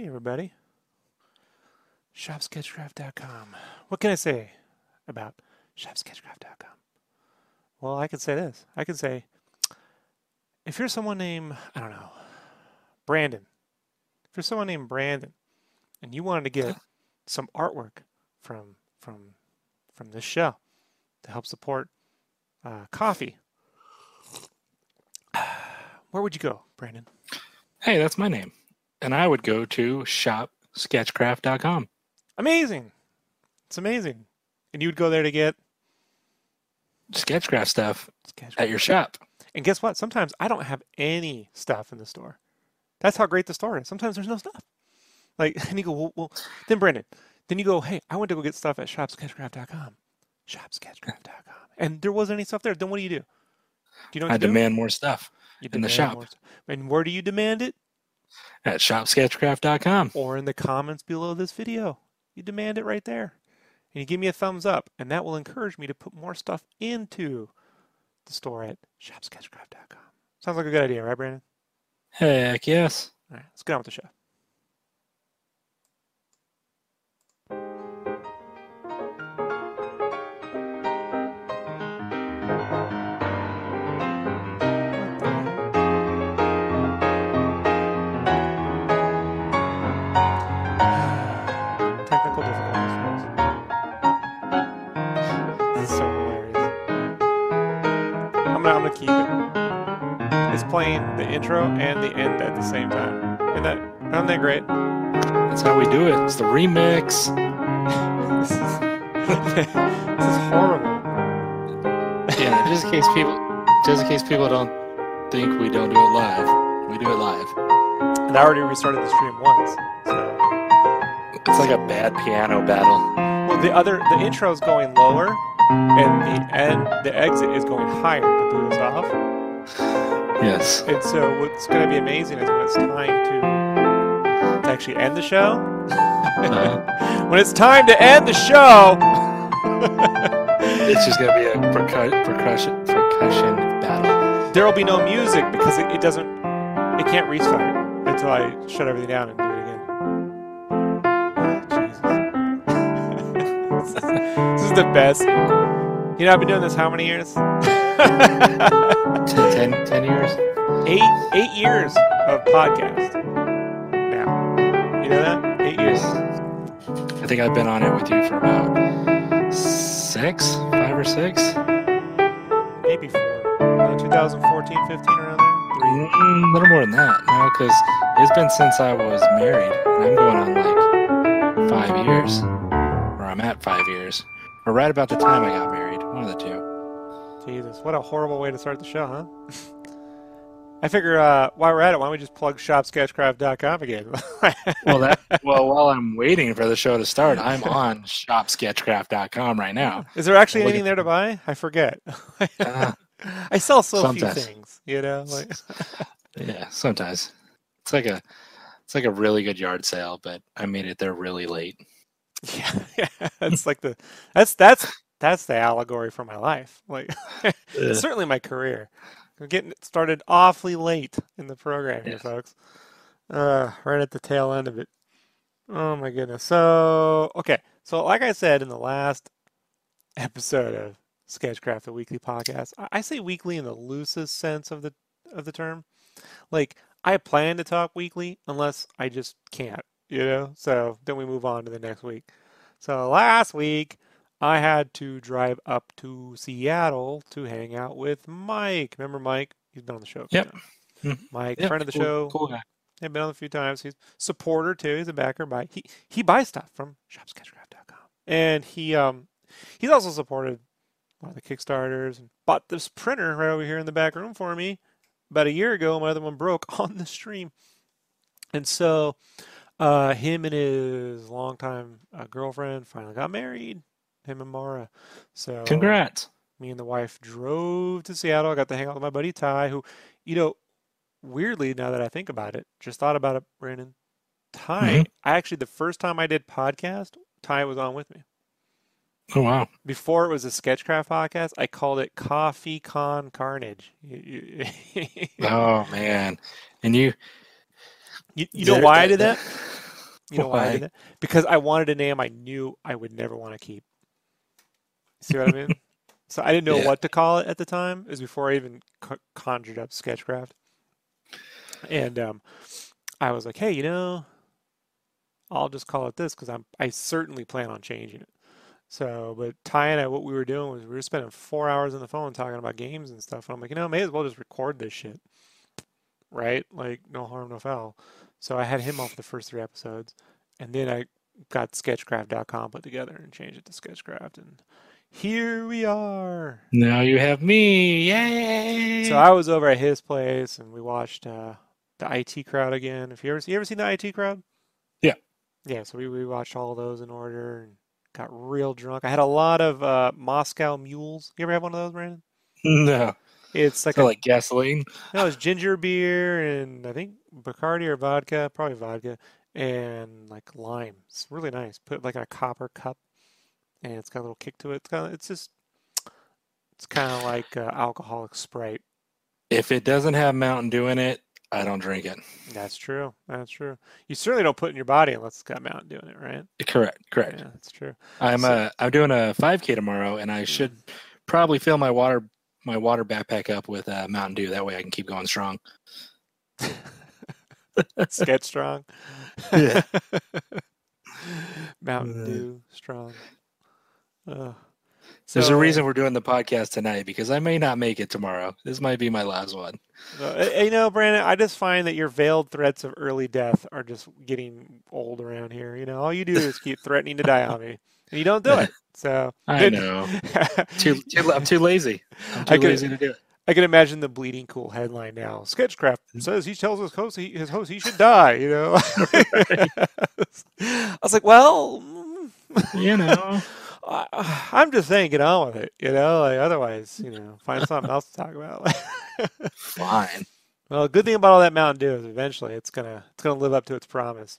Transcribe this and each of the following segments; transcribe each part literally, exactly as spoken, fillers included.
Hey everybody, shop sketch craft dot com. What can I say about shop sketch craft dot com? Well, I could say this. I could say, if you're someone named, I don't know, Brandon, if you're someone named Brandon and you wanted to get some artwork from from from this show to help support uh, coffee, where would you go, Brandon? Hey, that's my name. And I would go to shop sketch craft dot com. Amazing. It's amazing. And you would go there to get Sketchcraft stuff Sketchcraft. At your shop. And guess what? Sometimes I don't have any stuff in the store. That's how great the store is. Sometimes there's no stuff. Like, and you go, well, well. Then Brandon, then you go, hey, I went to go get stuff at shop sketch craft dot com. shop sketch craft dot com. And there wasn't any stuff there. Then what do you do? Do you know what I you demand do? more stuff you in the shop. More, and where do you demand it? At shop sketch craft dot com. Or in the comments below this video. You demand it right there. And you give me a thumbs up. And that will encourage me to put more stuff into the store at shop sketch craft dot com. Sounds like a good idea, right, Brandon? Heck yes. All right, let's get on with the show. Keep it. It's playing the intro and the end at the same time. Isn't that, isn't that great? That's how we do it. It's the remix. this, is, this is horrible. Yeah, just in case people, just in case people don't think we don't do it live, we do it live. And I already restarted the stream once, so it's like a bad piano battle. Well, the other the intro is going lower. And the end, the exit is going higher to boot us off. Yes. And so what's going to be amazing is when it's time to, to actually end the show. Uh-huh. When it's time to end the show, it's just going to be a percu- percussion percussion battle. There will be no music because it, it doesn't, it can't restart until I shut everything down and do it again. Oh, Jesus. This is the best. You know, I've been doing this how many years? ten, ten years. Eight eight years of podcast now. You know that? Eight years. I think I've been on it with you for about six, five or six. Maybe four. Uh, twenty fourteen, fifteen, around there? Three. Mm, a little more than that now, because it's been since I was married. And I'm going on like five years, or I'm at five years. Or right about the time I got married. One of the two. Jesus, what a horrible way to start the show, huh? I figure uh, while we're at it, why don't we just plug shop sketch craft dot com again? well, that, well, while I'm waiting for the show to start, I'm on shop sketch craft dot com right now. Is there actually anything there to buy? I forget. uh, I sell so sometimes. few things, you know? Like yeah, sometimes. It's like a it's like a really good yard sale, but I made it there really late. Yeah, yeah, that's like the that's that's that's the allegory for my life. Like, certainly my career. We're getting started awfully late in the program here, yes. folks. Uh, right at the tail end of it. Oh my goodness. So okay, so like I said in the last episode of Sketchcraft, the weekly podcast, I, I say weekly in the loosest sense of the of the term. Like, I plan to talk weekly unless I just can't. You know, so then we move on to the next week. So last week, I had to drive up to Seattle to hang out with Mike. Remember Mike? He's been on the show. Yep. Mm-hmm. Mike, yep. Friend of the cool, show. Cool guy. He's been on a few times. He's a supporter, too. He's a backer. By He he buys stuff from shop sketch craft dot com. And he um he's also supported one of the Kickstarters and bought this printer right over here in the back room for me about a year ago. My other one broke on the stream. And so... Uh, him and his longtime uh, girlfriend finally got married. Him and Mara. So congrats. Me and the wife drove to Seattle. I got to hang out with my buddy Ty, who, you know, weirdly, now that I think about it, just thought about it, Brandon. Ty, mm-hmm. I actually, the first time I did podcast, Ty was on with me. Oh, wow. Before it was a Sketchcraft podcast, I called it Coffee Con Carnage. Oh, man. And you... You, you know why I did that? You know why? why I didn't? Because I wanted a name I knew I would never want to keep. See what I mean? So I didn't know yeah. what to call it at the time. It was before I even c- conjured up SketchCraft. And um, I was like, hey, you know, I'll just call it this because I'm I certainly plan on changing it. So, but Ty and I, what we were doing was we were spending four hours on the phone talking about games and stuff. And I'm like, you know, may as well just record this shit. Right? Like, no harm, no foul. So I had him off the first three episodes. And then I got SketchCraft dot com put together and changed it to SketchCraft. And here we are. Now you have me. Yay! So I was over at his place and we watched uh, the I T Crowd again. If you ever, you ever seen the I T Crowd? Yeah. Yeah, so we, we watched all those in order and got real drunk. I had a lot of uh, Moscow mules. You ever have one of those, Brandon? No. It's like, so a, like gasoline. No, it's ginger beer and I think Bacardi or vodka, probably vodka, and like lime. It's really nice. Put like in a copper cup, and it's got a little kick to it. It's kind of, it's just, it's kind of like uh, alcoholic Sprite. If it doesn't have Mountain Dew in it, I don't drink it. That's true. That's true. You certainly don't put it in your body unless it's got Mountain Dew in it, right? Correct. Correct. Yeah, that's true. I'm so, uh, I'm doing a five K tomorrow, and I should mm-hmm. probably fill my water. my water backpack up with uh, Mountain Dew. That way I can keep going strong. Sketch strong. Yeah. Mountain Dew strong. Uh, so, There's a reason we're doing the podcast tonight because I may not make it tomorrow. This might be my last one. Uh, you know, Brandon, I just find that your veiled threats of early death are just getting old around here. You know, all you do is keep threatening to die on me. And you don't do it. So I know. too, too, I'm too lazy. I'm too I could, lazy to do it. I can imagine the bleeding cool headline now. SketchCraft says he tells his host he, his host he should die. You know. I was like, well, you know, I, I'm just saying, get on with it. You know, like, otherwise, you know, find something else to talk about. Fine. Well, the good thing about all that Mountain Dew is eventually it's gonna it's gonna live up to its promise.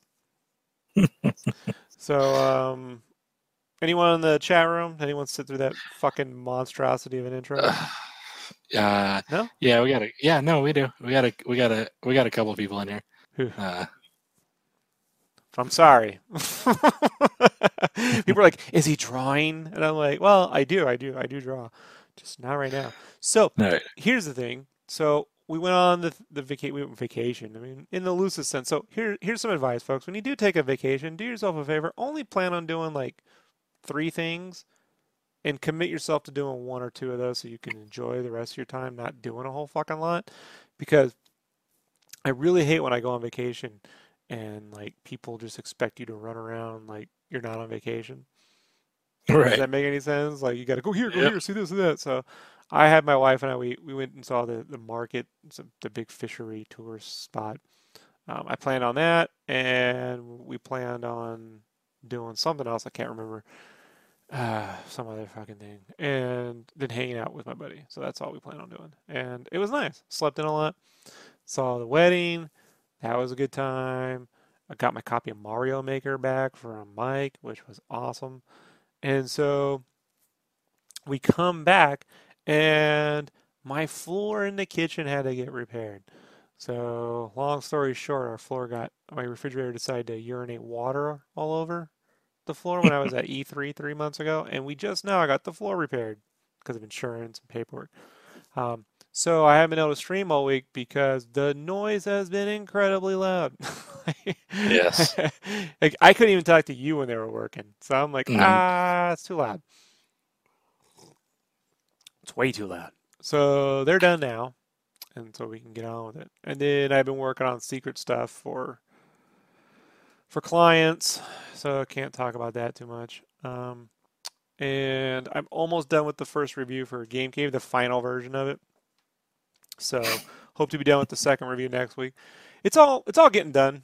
So. um Anyone in the chat room? Anyone sit through that fucking monstrosity of an intro? Uh, no. Yeah, we got a. Yeah, no, we do. We got a. We got a. We got a couple of people in here. Uh, I'm sorry. People are like, "Is he drawing?" And I'm like, "Well, I do. I do. I do draw. Just not right now." So right. Here's the thing. So we went on the the vaca- we went on vacation. I mean, in the loosest sense. So here here's some advice, folks. When you do take a vacation, do yourself a favor. Only plan on doing like three things and commit yourself to doing one or two of those so you can enjoy the rest of your time not doing a whole fucking lot, because I really hate when I go on vacation and like people just expect you to run around like you're not on vacation. Right. Does that make any sense? Like you got to go here, go yep. here, see this and that. So I had my wife and I, we, we went and saw the, the market, a, the big fishery tourist spot. Um, I planned on that and we planned on doing something else. I can't remember. Uh, some other fucking thing. And then hanging out with my buddy. So that's all we plan on doing. And it was nice. Slept in a lot. Saw the wedding. That was a good time. I got my copy of Mario Maker back from Mike, which was awesome. And so we come back and my floor in the kitchen had to get repaired. So long story short, our floor got, my refrigerator decided to urinate water all over the floor when I was at E three three months ago. And we just now, I got the floor repaired because of insurance and paperwork. Um, so I haven't been able to stream all week because the noise has been incredibly loud. Yes. Like I couldn't even talk to you when they were working. So I'm like, mm-hmm. ah, it's too loud. It's way too loud. So they're done now. And so we can get on with it. And then I've been working on secret stuff for for clients, so I can't talk about that too much. Um, and I'm almost done with the first review for GameCave, the final version of it. So hope to be done with the second review next week. It's all it's all getting done.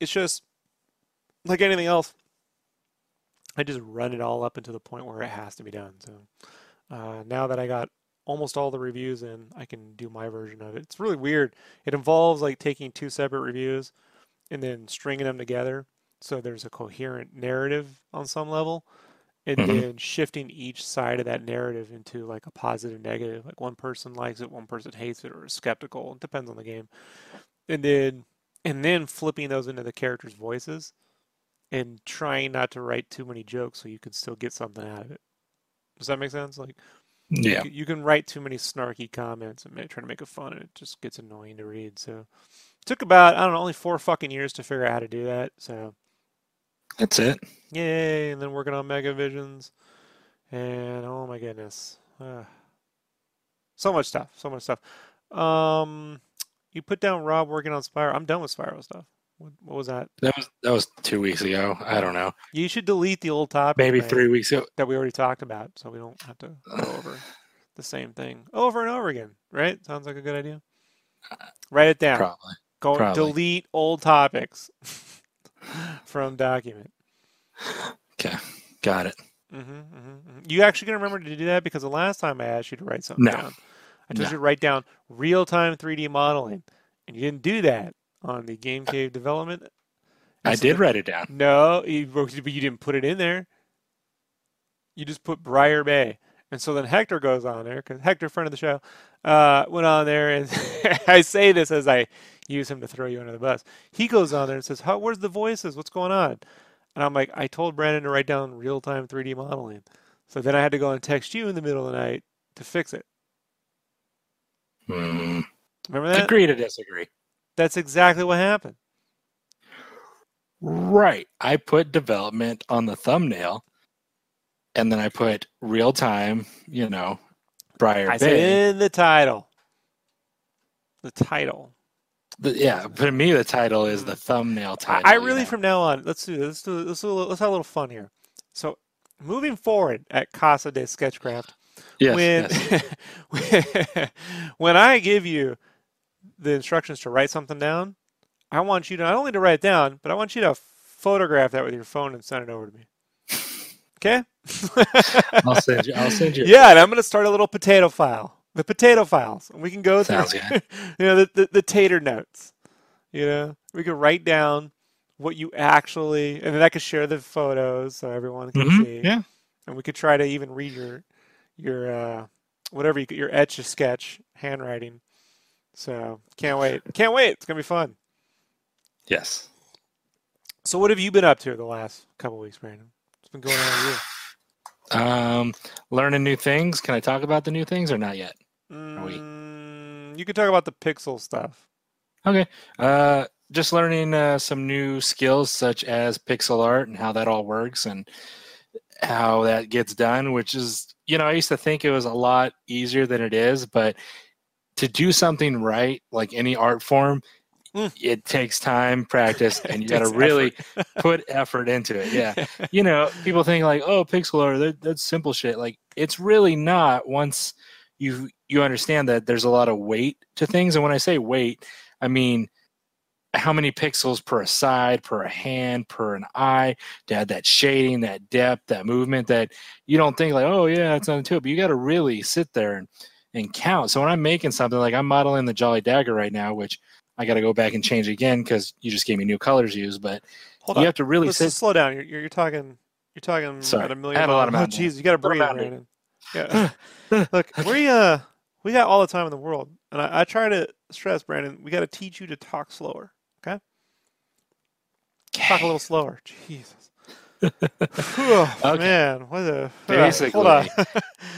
It's just like anything else. I just run it all up into the point where it has to be done. So uh, now that I got almost all the reviews in, I can do my version of it. It's really weird. It involves like taking two separate reviews and then stringing them together so there's a coherent narrative on some level, and mm-hmm. then shifting each side of that narrative into like a positive, negative. Like one person likes it, one person hates it, or is skeptical. It depends on the game. And then and then flipping those into the characters' voices and trying not to write too many jokes so you can still get something out of it. Does that make sense? Like, yeah, you, you can write too many snarky comments and trying to make it fun, and it just gets annoying to read. So it took about, I don't know, only four fucking years to figure out how to do that. So that's it. Yay. And then working on Mega Visions. And oh my goodness. Uh, so much stuff. So much stuff. Um, you put down Rob working on Spyro. I'm done with Spyro stuff. What, what was that? That was that was two weeks ago. I don't know. You should delete the old topic. Maybe right, three weeks ago. That we already talked about, so we don't have to go over the same thing over and over again. Right? Sounds like a good idea. Write it down. Probably. Go Probably. Delete old topics from document. Okay. Got it. Mm-hmm, mm-hmm. You actually gonna remember to do that, because the last time I asked you to write something no. down, I told no. you to write down real-time three D modeling, and you didn't do that on the GameCave development. I so did write it down. No, you, but you didn't put it in there. You just put Briar Bay, and so then Hector goes on there, because Hector, friend of the show, uh, went on there, and I say this as I use him to throw you under the bus. He goes on there and says, "How? Where's the voices? What's going on?" And I'm like, I told Brandon to write down real-time three D modeling. So then I had to go and text you in the middle of the night to fix it. Mm. Remember that? Agree to disagree. That's exactly what happened. Right. I put development on the thumbnail, and then I put real-time, you know, Briar Bay. I said in the title. The title. But yeah, for me, the title is the thumbnail title. I really, yeah. From now on, let's do this. Let's do, let's, do a little, let's have a little fun here. So, moving forward at Casa de Sketchcraft, yes, when yes. when I give you the instructions to write something down, I want you to not only to write it down, but I want you to photograph that with your phone and send it over to me. Okay? I'll send you. I'll send you. Yeah, and I'm going to start a little potato file. The potato files, and we can go through, you know, the, the the tater notes. You know, we can write down what you actually, and then I could share the photos so everyone can mm-hmm. see. Yeah, and we could try to even read your your uh, whatever you, your etch a sketch handwriting. So can't wait, can't wait. It's gonna be fun. Yes. So what have you been up to the last couple of weeks, Brandon? What's been going on with you? Um, learning new things. Can I talk about the new things or not yet? Mm, you could talk about the pixel stuff. Okay. Uh, just learning uh, some new skills such as pixel art and how that all works and how that gets done, which is, you know, I used to think it was a lot easier than it is, but to do something right, like any art form, mm. it takes time, practice, and you got to really put effort into it. Yeah. You know, people think like, oh, pixel art, that, that's simple shit. Like, it's really not once you you understand that there's a lot of weight to things. And when I say weight, I mean how many pixels per a side, per a hand, per an eye, to add that shading, that depth, that movement that you don't think like, oh, yeah, it's nothing to it. But you got to really sit there and, and count. So when I'm making something, like I'm modeling the Jolly Dagger right now, which I got to go back and change again because you just gave me new colors to use. But Hold you on. have to really Let's sit. Slow down. You're, you're, you're talking You're talking Sorry. about a million. I had a lot of mountain. Oh, geez, you got to breathe right in. Yeah. Look, we uh we got all the time in the world, and I, I try to stress, Brandon, we got to teach you to talk slower. Okay, Kay. Talk a little slower. Jesus, oh, okay. Man, what the basically. Hold on.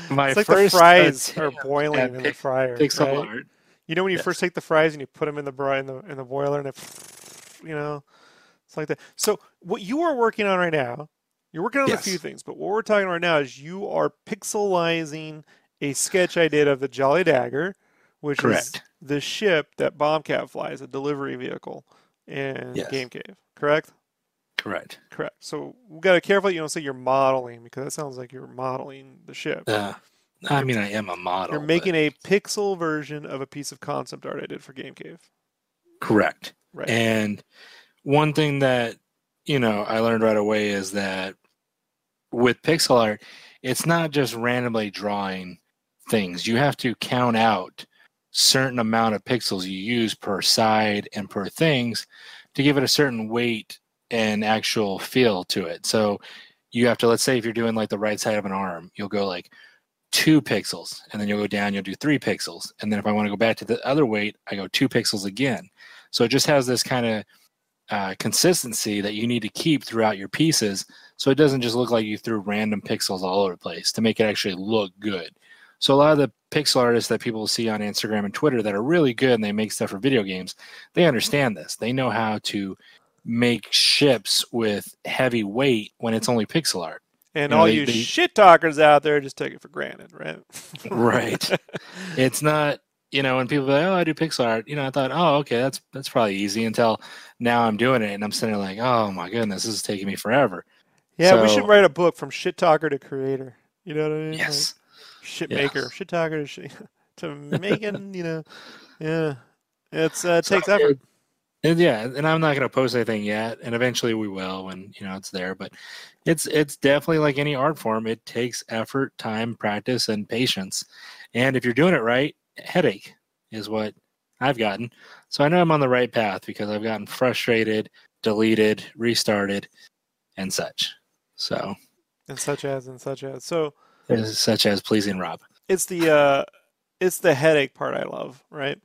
My it's like first the fries are boiling in pick, the fryer. Right? You know when you yes. first take the fries and you put them in the bri- in the in the boiler, and it, you know, it's like that. So what you are working on right now. You're working on yes. a few things, but what we're talking right now is you are pixelizing a sketch I did of the Jolly Dagger, which correct. Is the ship that Bombcat flies, a delivery vehicle in yes. GameCave, correct? Correct. Correct. So we've got to be careful you don't say you're modeling, because that sounds like you're modeling the ship. Uh, I mean, I am a model. You're making but... a pixel version of a piece of concept art I did for GameCave. Correct. Right. And one thing that you know, I learned right away is that with pixel art, it's not just randomly drawing things. You have to count out certain amount of pixels you use per side and per things to give it a certain weight and actual feel to it. So you have to, let's say if you're doing like the right side of an arm, you'll go like two pixels, and then you'll go down, you'll do three pixels. And then if I want to go back to the other weight, I go two pixels again. So it just has this kind of uh, consistency that you need to keep throughout your pieces, so it doesn't just look like you threw random pixels all over the place, to make it actually look good. So a lot of the pixel artists that people see on Instagram and Twitter that are really good and they make stuff for video games, they understand this. They know how to make ships with heavy weight when it's only pixel art. And you know, all they, you they, shit talkers out there just take it for granted, right? Right. It's not, you know, when people go, like, oh, I do pixel art, you know, I thought, oh, okay, that's that's probably easy, until now I'm doing it and I'm sitting there like, oh my goodness, this is taking me forever. Yeah, so, we should write a book, From Shit Talker to Creator. You know what I mean? Yes. Like, shit maker, yes. Shit talker to, shit, to making, you know, yeah, it's uh, it takes so, effort. And yeah, and I'm not gonna post anything yet, and eventually we will when you know it's there. But it's it's definitely like any art form; it takes effort, time, practice, and patience. And if you're doing it right, headache is what I've gotten. So I know I'm on the right path because I've gotten frustrated, deleted, restarted, and such. So and such as and such as so. Such as pleasing Rob. It's the uh, it's the headache part I love, right?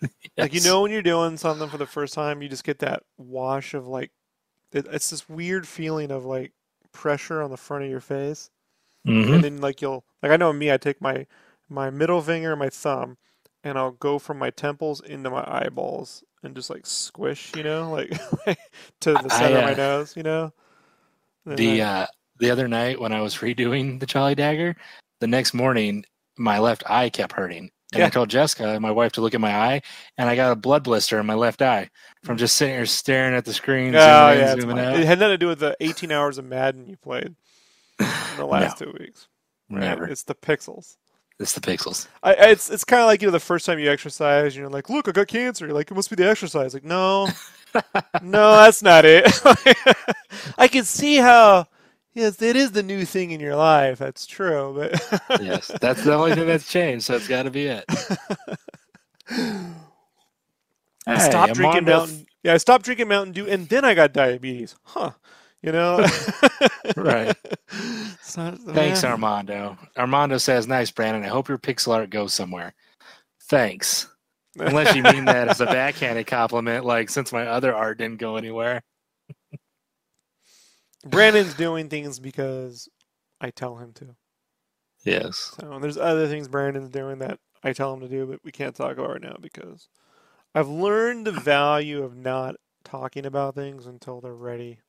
Yes. Like, you know, when you're doing something for the first time, you just get that wash of like, it, it's this weird feeling of like pressure on the front of your face, mm-hmm. and then like you'll like I know me, I take my my middle finger and my thumb, and I'll go from my temples into my eyeballs and just like squish, you know, like to the center I, uh, of my nose, you know. And the. I, uh... The other night when I was redoing the Jolly Dagger, the next morning, my left eye kept hurting. And yeah. I told Jessica, my wife, to look at my eye, and I got a blood blister in my left eye from just sitting here staring at the screen. Oh, zooming yeah, in, zooming out. It had nothing to do with the eighteen hours of Madden you played in the last no, two weeks. Right? Never. It's the pixels. It's the pixels. I, I, it's it's kind of like, you know, the first time you exercise, you're like, look, I got cancer. You're like, it must be the exercise. Like, no, no, that's not it. I can see how... Yes, it is the new thing in your life. That's true. But yes, that's the only thing that's changed, so it's got to be it. I hey, stopped drinking Mountain. F- yeah, I stopped drinking Mountain Dew, and then I got diabetes. Huh? You know? Right. Not, Thanks, man. Armando. Armando says, "Nice, Brandon. I hope your pixel art goes somewhere." Thanks. Unless you mean that as a backhanded compliment, like since my other art didn't go anywhere. Brandon's doing things because I tell him to. Yes. So there's other things Brandon's doing that I tell him to do, but we can't talk about right now because I've learned the value of not talking about things until they're ready.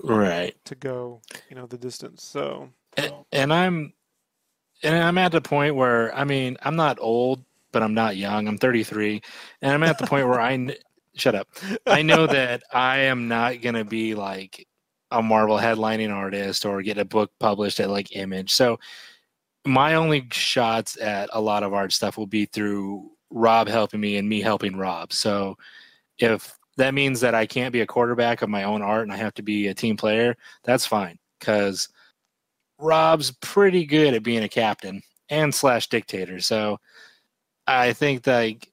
Right. To go, you know, the distance. So. And, and I'm, and I'm at the point where, I mean, I'm not old, but I'm not young. I'm thirty-three, and I'm at the point where I shut up. I know that I am not gonna be like a Marvel headlining artist or get a book published at like Image. So my only shots at a lot of art stuff will be through Rob helping me and me helping Rob. So if that means that I can't be a quarterback of my own art and I have to be a team player, that's fine. Cause Rob's pretty good at being a captain and slash dictator. So I think like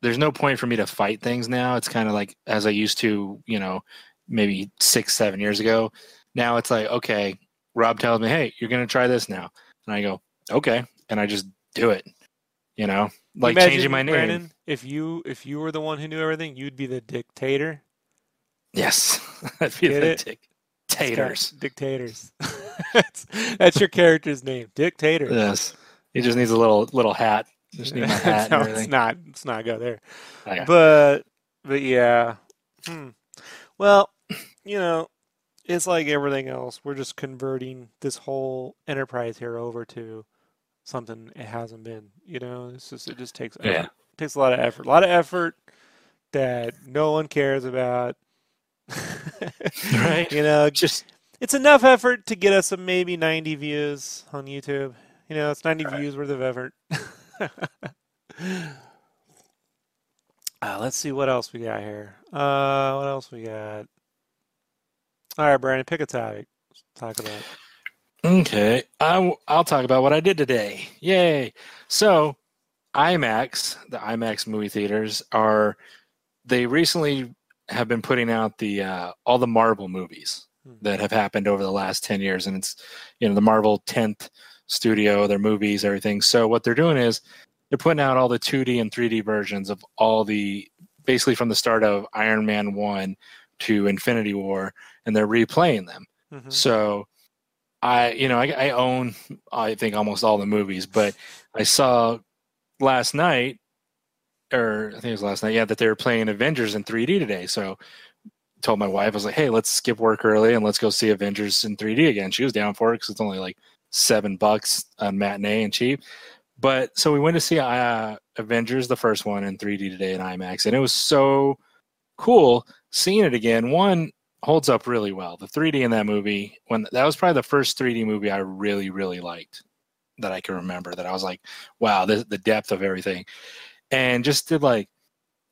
there's no point for me to fight things now. It's kind of like as I used to, you know, maybe six, seven years ago. Now it's like, okay, Rob tells me, hey, you're going to try this now. And I go, okay. And I just do it, you know, like imagine, changing my name. Brandon, if you, if you were the one who knew everything, you'd be the dictator. Yes. I'd be Get the it? dictators. Dictators. that's, that's your character's name. Dictator. Yes. He just needs a little, little hat. Just need my hat. No, and it's not, it's not go there, okay. but, but yeah. Hmm. Well, you know, it's like everything else. We're just converting this whole enterprise here over to something it hasn't been. You know, it's just it just takes yeah. it takes a lot of effort, a lot of effort that no one cares about. Right? You know, just it's enough effort to get us maybe ninety views on YouTube. You know, it's ninety right. views worth of effort. Uh, let's see what else we got here. Uh, what else we got? All right, Brandon, pick a topic. Let's talk about it. Okay, I w- I'll talk about what I did today. Yay! So, IMAX, the IMAX movie theaters are. They recently have been putting out the uh, all the Marvel movies hmm. that have happened over the last ten years, and it's you know the Marvel tenth studio, their movies, everything. So what they're doing is. They're putting out all the two D and three D versions of all the basically from the start of Iron Man one to Infinity War, and they're replaying them. Mm-hmm. So I, you know, I, I own, I think, almost all the movies, but I saw last night, or I think it was last night, yeah, that they were playing Avengers in three D today. So I told my wife, I was like, hey, let's skip work early and let's go see Avengers in three D again. She was down for it because it's only like seven bucks on matinee and cheap. But so we went to see uh, Avengers, the first one, in three D today in IMAX, and it was so cool seeing it again. One, holds up really well. The three D in that movie, when that was probably the first three D movie I really, really liked that I can remember. That I was like, wow, this, the depth of everything, and just did like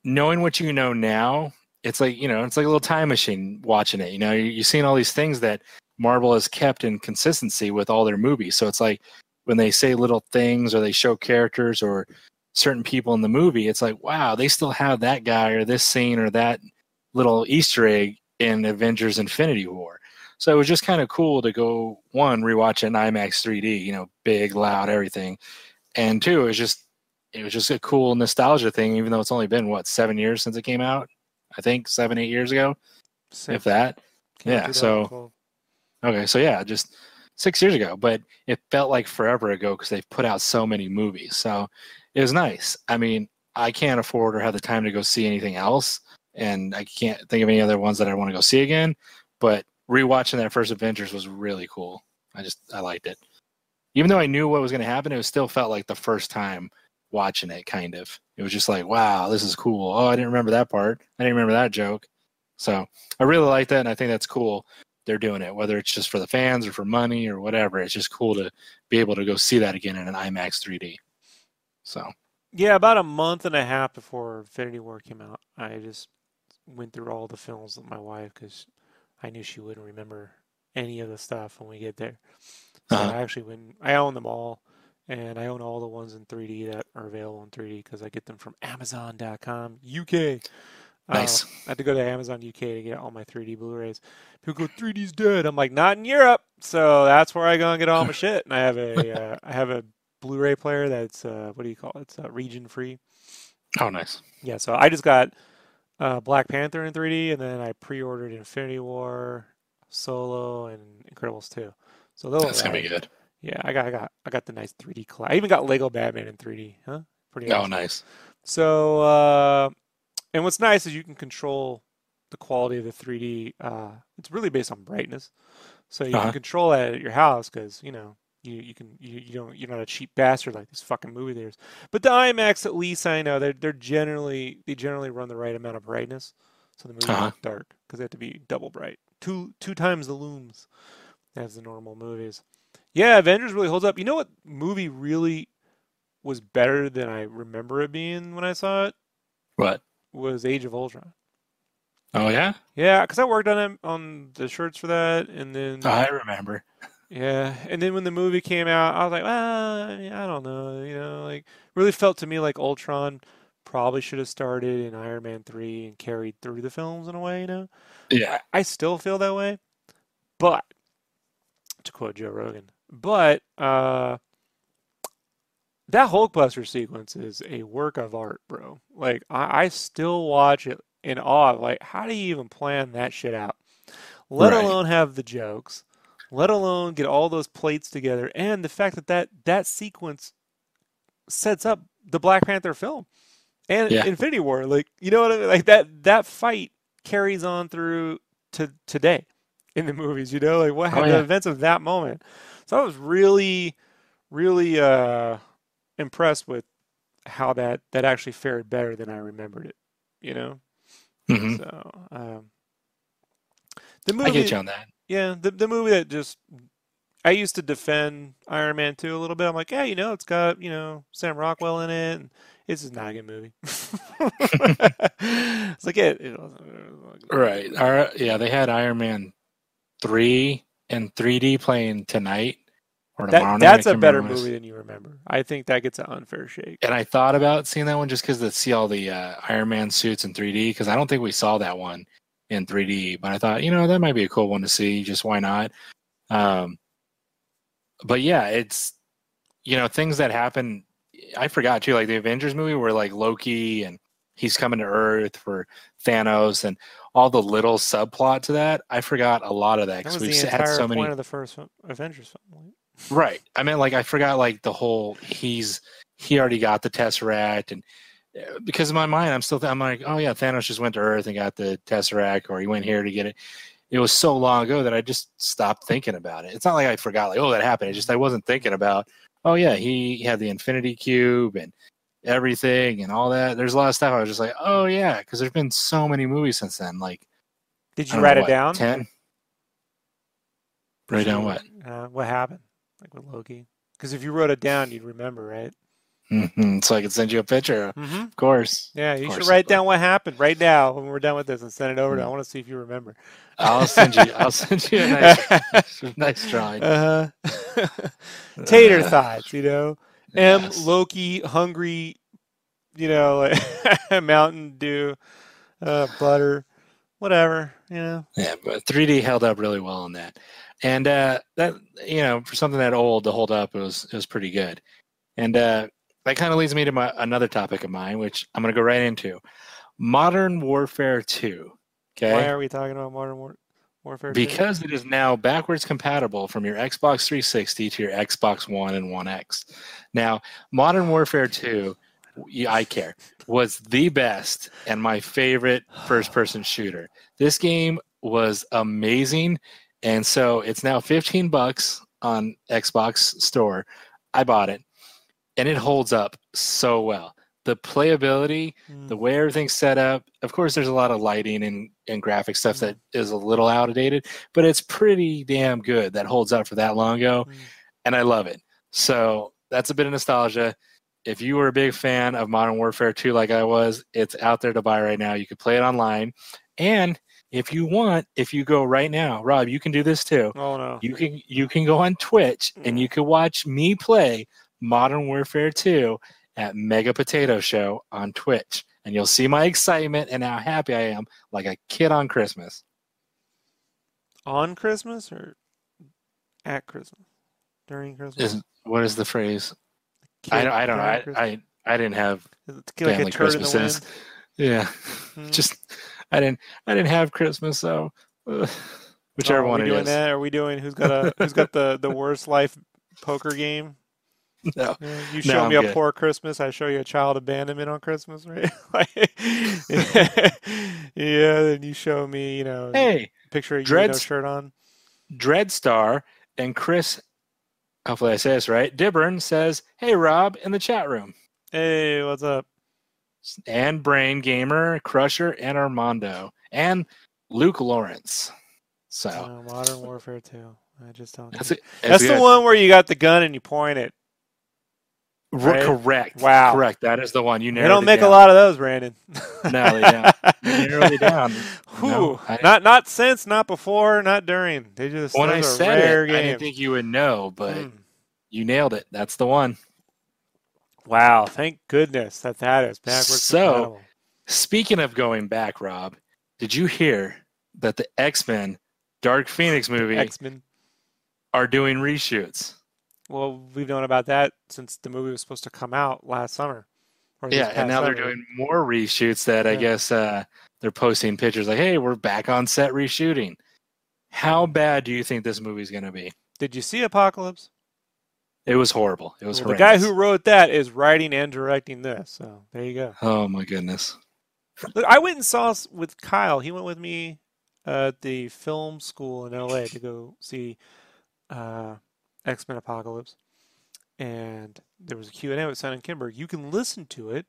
knowing what you know now. It's like, you know, it's like a little time machine watching it. You know, you're seeing all these things that Marvel has kept in consistency with all their movies. So it's like when they say little things or they show characters or certain people in the movie, it's like, wow, they still have that guy or this scene or that little Easter egg in Avengers Infinity War. So it was just kind of cool to go, one, rewatch it in IMAX three D, you know, big, loud, everything. And two, it was just it was just a cool nostalgia thing, even though it's only been, what, seven years since it came out? I think seven, eight years ago, six. If that. Can't yeah, that so. Cool. Okay, so yeah, just six years ago. But it felt like forever ago because they've put out so many movies. So it was nice. I mean, I can't afford or have the time to go see anything else. And I can't think of any other ones that I want to go see again, but rewatching that first Avengers was really cool. I just, I liked it. Even though I knew what was going to happen, it was still felt like the first time watching it, kind of. It was just like, wow, this is cool. Oh, I didn't remember that part. I didn't remember that joke. So I really like that, and I think that's cool. They're doing it, whether it's just for the fans or for money or whatever. It's just cool to be able to go see that again in an IMAX three D. So yeah, about a month and a half before Infinity War came out, I just went through all the films with my wife because I knew she wouldn't remember any of the stuff when we get there. So uh-huh. I actually went, I own them all, and I own all the ones in three D that are available in three D because I get them from Amazon dot com U K. Nice. Uh, I had to go to Amazon U K to get all my three D Blu-rays. People go, three D's dead. I'm like, not in Europe. So that's where I go and get all my shit. And I have a, uh, I have a Blu-ray player that's, uh, what do you call it? It's uh, region free. Oh, nice. Yeah. So I just got Uh, Black Panther in three D, and then I pre-ordered Infinity War, Solo, and Incredibles two. So that's gonna be good. Yeah, I got, I got, I got the nice three D collab. I even got Lego Batman in three D. Huh? Pretty. Oh, awesome. Nice. So, uh, and what's nice is you can control the quality of the three D. Uh, it's really based on brightness, so you uh-huh. can control that at your house because you know you you can you, you don't you're not a cheap bastard like these fucking movie theaters. But the IMAX, at least I know they're they're generally they generally run the right amount of brightness, so the movie uh-huh. is dark because they have to be double bright, two two times the looms as the normal movies. Yeah, Avengers really holds up. You know what movie really was better than I remember it being when I saw it? What was Age of Ultron? Oh yeah, yeah, because I worked on it, on the shirts for that, and then oh, I remember. Yeah, and then when the movie came out, I was like, well, I, mean, I don't know, you know, like, really felt to me like Ultron probably should have started in Iron Man three and carried through the films in a way, you know? Yeah. I, I still feel that way, but, to quote Joe Rogan, but uh, that Hulkbuster sequence is a work of art, bro. Like, I, I still watch it in awe. Like, how do you even plan that shit out? Let right. alone have the jokes. Let alone get all those plates together, and the fact that that, that sequence sets up the Black Panther film and yeah. Infinity War. Like, you know what I mean? Like that that fight carries on through to today in the movies. You know, like what oh, the yeah. events of that moment. So I was really, really uh, impressed with how that that actually fared better than I remembered it. You know, mm-hmm. so um, the movie. I get you on that. Yeah, the the movie that just I used to defend Iron Man two a little bit. I'm like, yeah, you know, it's got you know Sam Rockwell in it, and it's just not a good movie. It's like it, it wasn't, it wasn't right. Our, yeah, they had Iron Man three in three D playing tonight or that, tomorrow. That's night, a better movie than you remember. I think that gets an unfair shake. And I thought about seeing that one just because to see all the uh, Iron Man suits in three D because I don't think we saw that one in three D, but I thought, you know, that might be a cool one to see. Just why not? Um, but yeah, it's, you know, things that happen. I forgot too, like the Avengers movie where like Loki and he's coming to Earth for Thanos and all the little subplot to that. I forgot a lot of that because we've had so many. That was the entire point of the first Avengers film. Right. I mean, like I forgot like the whole he's he already got the Tesseract, and because in my mind I'm still I'm like, oh yeah, Thanos just went to Earth and got the Tesseract, or he went here to get it. It was so long ago that I just stopped thinking about it. It's not like I forgot, like, oh, that happened. It just I wasn't thinking about, oh, yeah, he had the Infinity Cube and everything and all that. There's a lot of stuff I was just like, oh, yeah, because there's been so many movies since then. Like, did you write know, it what, down? ten? Write down what? Uh, what happened? Like with Loki? Because if you wrote it down, you'd remember, right? Mm-hmm. So I could send you a picture. Mm-hmm. Of course. Yeah, you course should write down what happened right now when we're done with this and send it over. Mm-hmm. to I want to see if you remember. I'll send you. I'll send you a nice, nice drawing. Uh-huh. Tater uh, thoughts, you know. Yes. M Loki hungry, you know, like Mountain Dew, uh, butter, whatever, you know. Yeah, but three D held up really well on that, and uh, that you know for something that old to hold up, it was it was pretty good, and. Uh, That kind of leads me to my, another topic of mine, which I'm going to go right into. Modern Warfare two. Okay. Why are we talking about Modern War- Warfare two? Because it is now backwards compatible from your Xbox three sixty to your Xbox One and One X. Now, Modern Warfare two, I care, was the best and my favorite first-person shooter. This game was amazing, and so it's now fifteen bucks on Xbox Store. I bought it. And it holds up so well. The playability, mm. the way everything's set up. Of course, there's a lot of lighting and, and graphic stuff mm. that is a little outdated, but it's pretty damn good that holds up for that long ago, mm. and I love it. So that's a bit of nostalgia. If you were a big fan of Modern Warfare two like I was, it's out there to buy right now. You can play it online. And if you want, if you go right now, Rob, you can do this too. Oh, no. You can, you can go on Twitch, mm. and you can watch me play Modern Warfare two at Mega Potato Show on Twitch, and you'll see my excitement and how happy I am, like a kid on Christmas. On Christmas or at Christmas? During Christmas? Is, what is the phrase? I, I don't know. I, I I didn't have family like Christmases. Yeah, mm-hmm. just I didn't I didn't have Christmas, so uh, whichever oh, one it doing is. That? Are we doing who's got a who's got the the worst life poker game? No, you show no, me I'm a good. Poor Christmas. I show you a child abandonment on Christmas, right? like, yeah. yeah, then you show me, you know, hey, picture of you with no shirt on. Dreadstar and Chris, hopefully I say this right. Dibburn says, "Hey, Rob," in the chat room. Hey, what's up? And Brain Gamer, Crusher, and Armando, and Luke Lawrence. So uh, Modern Warfare two. I just don't. That's, it. That's, That's the one where you got the gun and you point it. Right? Correct. Wow. Correct. That is the one. You narrowed it down. They don't make down. a lot of those, Brandon. No, they don't. They narrowed it down. Whew. No, not not since, not before, not during. They just when I said rare it, games. I didn't think you would know, but mm. you nailed it. That's the one. Wow! Thank goodness that that is backwards. So, incredible. Speaking of going back, Rob, did you hear that the X-Men Dark Phoenix movie X-Men are doing reshoots? Well, we've known about that since the movie was supposed to come out last summer. Or yeah, and now summer. They're doing more reshoots that yeah. I guess uh, they're posting pictures like, hey, we're back on set reshooting. How bad do you think this movie's going to be? Did you see Apocalypse? It was horrible. It was well, the guy who wrote that is writing and directing this. So there you go. Oh, my goodness. Look, I went and saw with Kyle. He went with me uh, at the film school in L A to go see... Uh, X-Men Apocalypse, and there was a Q and A with Simon Kinberg. You can listen to it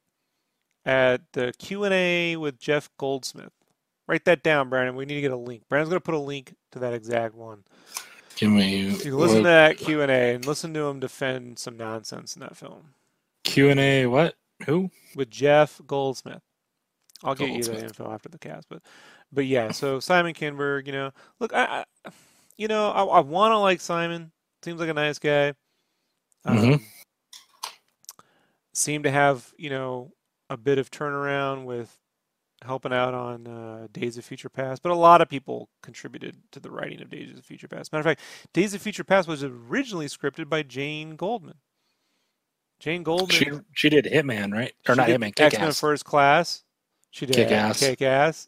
at the Q and A with Jeff Goldsmith. Write that down, Brandon. We need to get a link. Brandon's going to put a link to that exact one. Can we... You can listen what? to that Q and A and listen to him defend some nonsense in that film. Q and A what? Who? With Jeff Goldsmith. I'll get Goldsmith. you the info after the cast. But, but yeah, so Simon Kinberg, you know. Look, I, I you know, I, I want to like Simon. Seems like a nice guy. Um, mm-hmm. Seemed to have, you know, a bit of turnaround with helping out on uh, Days of Future Past. But a lot of people contributed to the writing of Days of Future Past. Matter of fact, Days of Future Past was originally scripted by Jane Goldman. Jane Goldman. She, she did Hitman, right? Or not Hitman, Kick-Ass. X-Men First Class. She did Kick Ass. Kick Ass.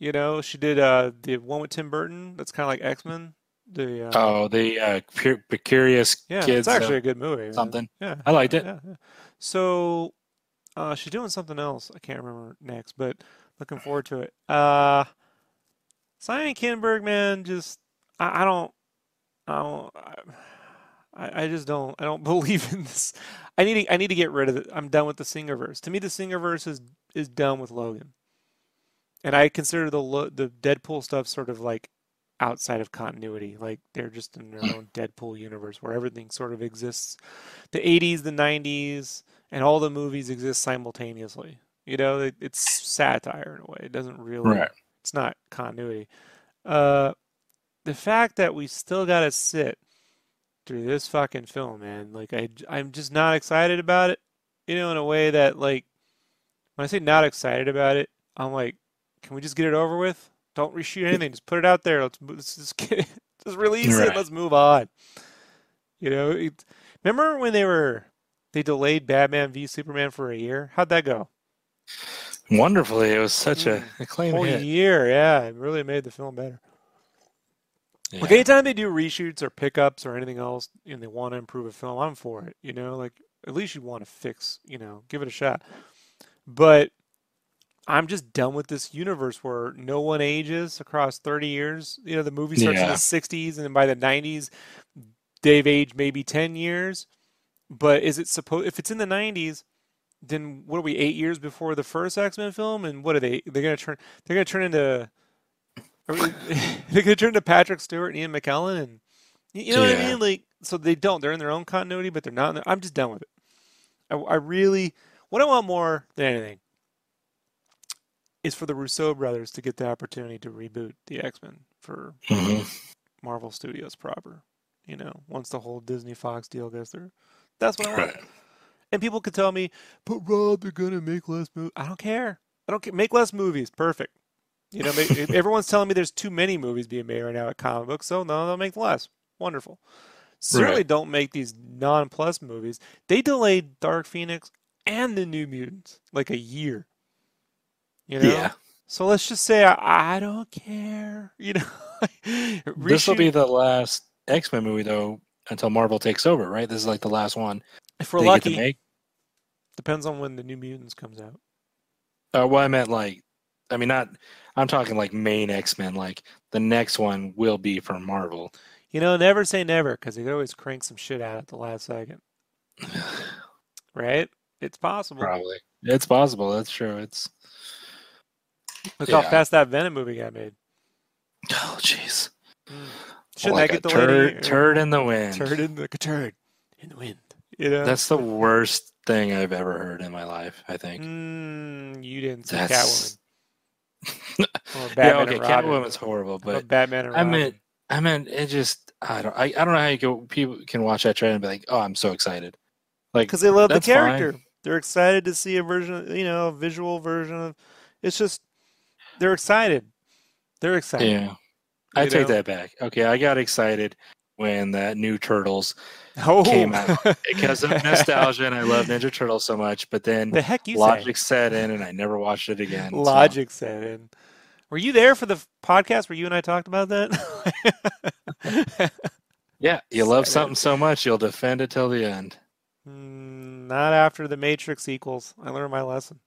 You know, she did uh, the one with Tim Burton. That's kind of like X-Men. The, uh, oh, the uh, Pur- Precarious yeah, Kids. It's actually uh, a good movie. Something. Yeah, I liked it. Yeah, yeah. So uh, she's doing something else. I can't remember next, but looking forward to it. Uh, Simon Kinberg, man, just I, I don't, I don't, I, I just don't, I don't believe in this. I need, to, I need to get rid of it. I'm done with the Singerverse. To me, the Singerverse is is done with Logan. And I consider the the Deadpool stuff sort of like outside of continuity. Like they're just in their own Deadpool universe where everything sort of exists. The eighties, the nineties, and all the movies exist simultaneously. You know, it, it's satire in a way. It doesn't really, right. It's not continuity. Uh, the fact that we still got to sit through this fucking film, man, like I, I'm just not excited about it. You know, in a way that like, when I say not excited about it, I'm like, can we just get it over with? Don't reshoot anything. Just put it out there. Let's, let's just get it. Just release right. it. Let's move on. You know, it, remember when they were they delayed Batman v Superman for a year? How'd that go? Wonderfully, it was such mm. a acclaimed whole hit. year. Yeah, it really made the film better. Yeah. Like anytime they do reshoots or pickups or anything else, and they want to improve a film, I'm for it. You know, like at least you want to fix. You know, give it a shot. But I'm just done with this universe where no one ages across thirty years. You know, the movie starts yeah. in the sixties, and then by the nineties, they've aged maybe ten years. But is it supposed? If it's in the nineties, then what are we? Eight years before the first X-Men film, and what are they? They're gonna turn. They're gonna turn into. Are we, they're gonna turn into Patrick Stewart and Ian McKellen, and you know yeah. what I mean. Like, so they don't. They're in their own continuity, but they're not. In their, I'm just done with it. I, I really. What I want more than anything is for the Russo brothers to get the opportunity to reboot the X-Men for mm-hmm. Marvel Studios proper. You know, once the whole Disney-Fox deal goes through. That's what I want. Right. And people could tell me, but Rob, they're going to make less movies. I don't care. I don't care. Make less movies. Perfect. You know, make, everyone's telling me there's too many movies being made right now at comic books, so no, they'll make less. Wonderful. Certainly right. don't make these non-plus movies. They delayed Dark Phoenix and the New Mutants like a year. You know? Yeah. So let's just say I, I don't care. You know, this will be the last X-Men movie though until Marvel takes over, right? This is like the last one. If we're lucky, make. Depends on when the New Mutants comes out. Uh, well, I meant like, I mean, not. I'm talking like main X-Men. Like the next one will be from Marvel. You know, never say never because they always crank some shit out at the last second. Right? It's possible. Probably. It's possible. That's true. It's. Look yeah. how fast that Venom movie got made. Oh, jeez. Mm. Shouldn't like I get the turd, turd in the wind. Turd in the turd in the wind. You know? That's the worst thing I've ever heard in my life, I think. Mm, you didn't see That's... Catwoman. Or Batman yeah, okay, Catwoman's horrible, but Batman and I meant, I meant it just I don't I, I don't know how you go, people can watch that trailer and be like, oh, I'm so excited. Like because they love the character. Fine. They're excited to see a version, you know, a visual version of it's just They're excited. They're excited. Yeah, I you take know? that back. Okay, I got excited when that new Turtles oh. came out because of nostalgia, and I love Ninja Turtles so much. But then the heck you Logic say? set in, and I never watched it again. Logic so. set in. Were you there for the podcast where you and I talked about that? Yeah, you love something so much, you'll defend it till the end. Mm, not after the Matrix sequels. I learned my lesson.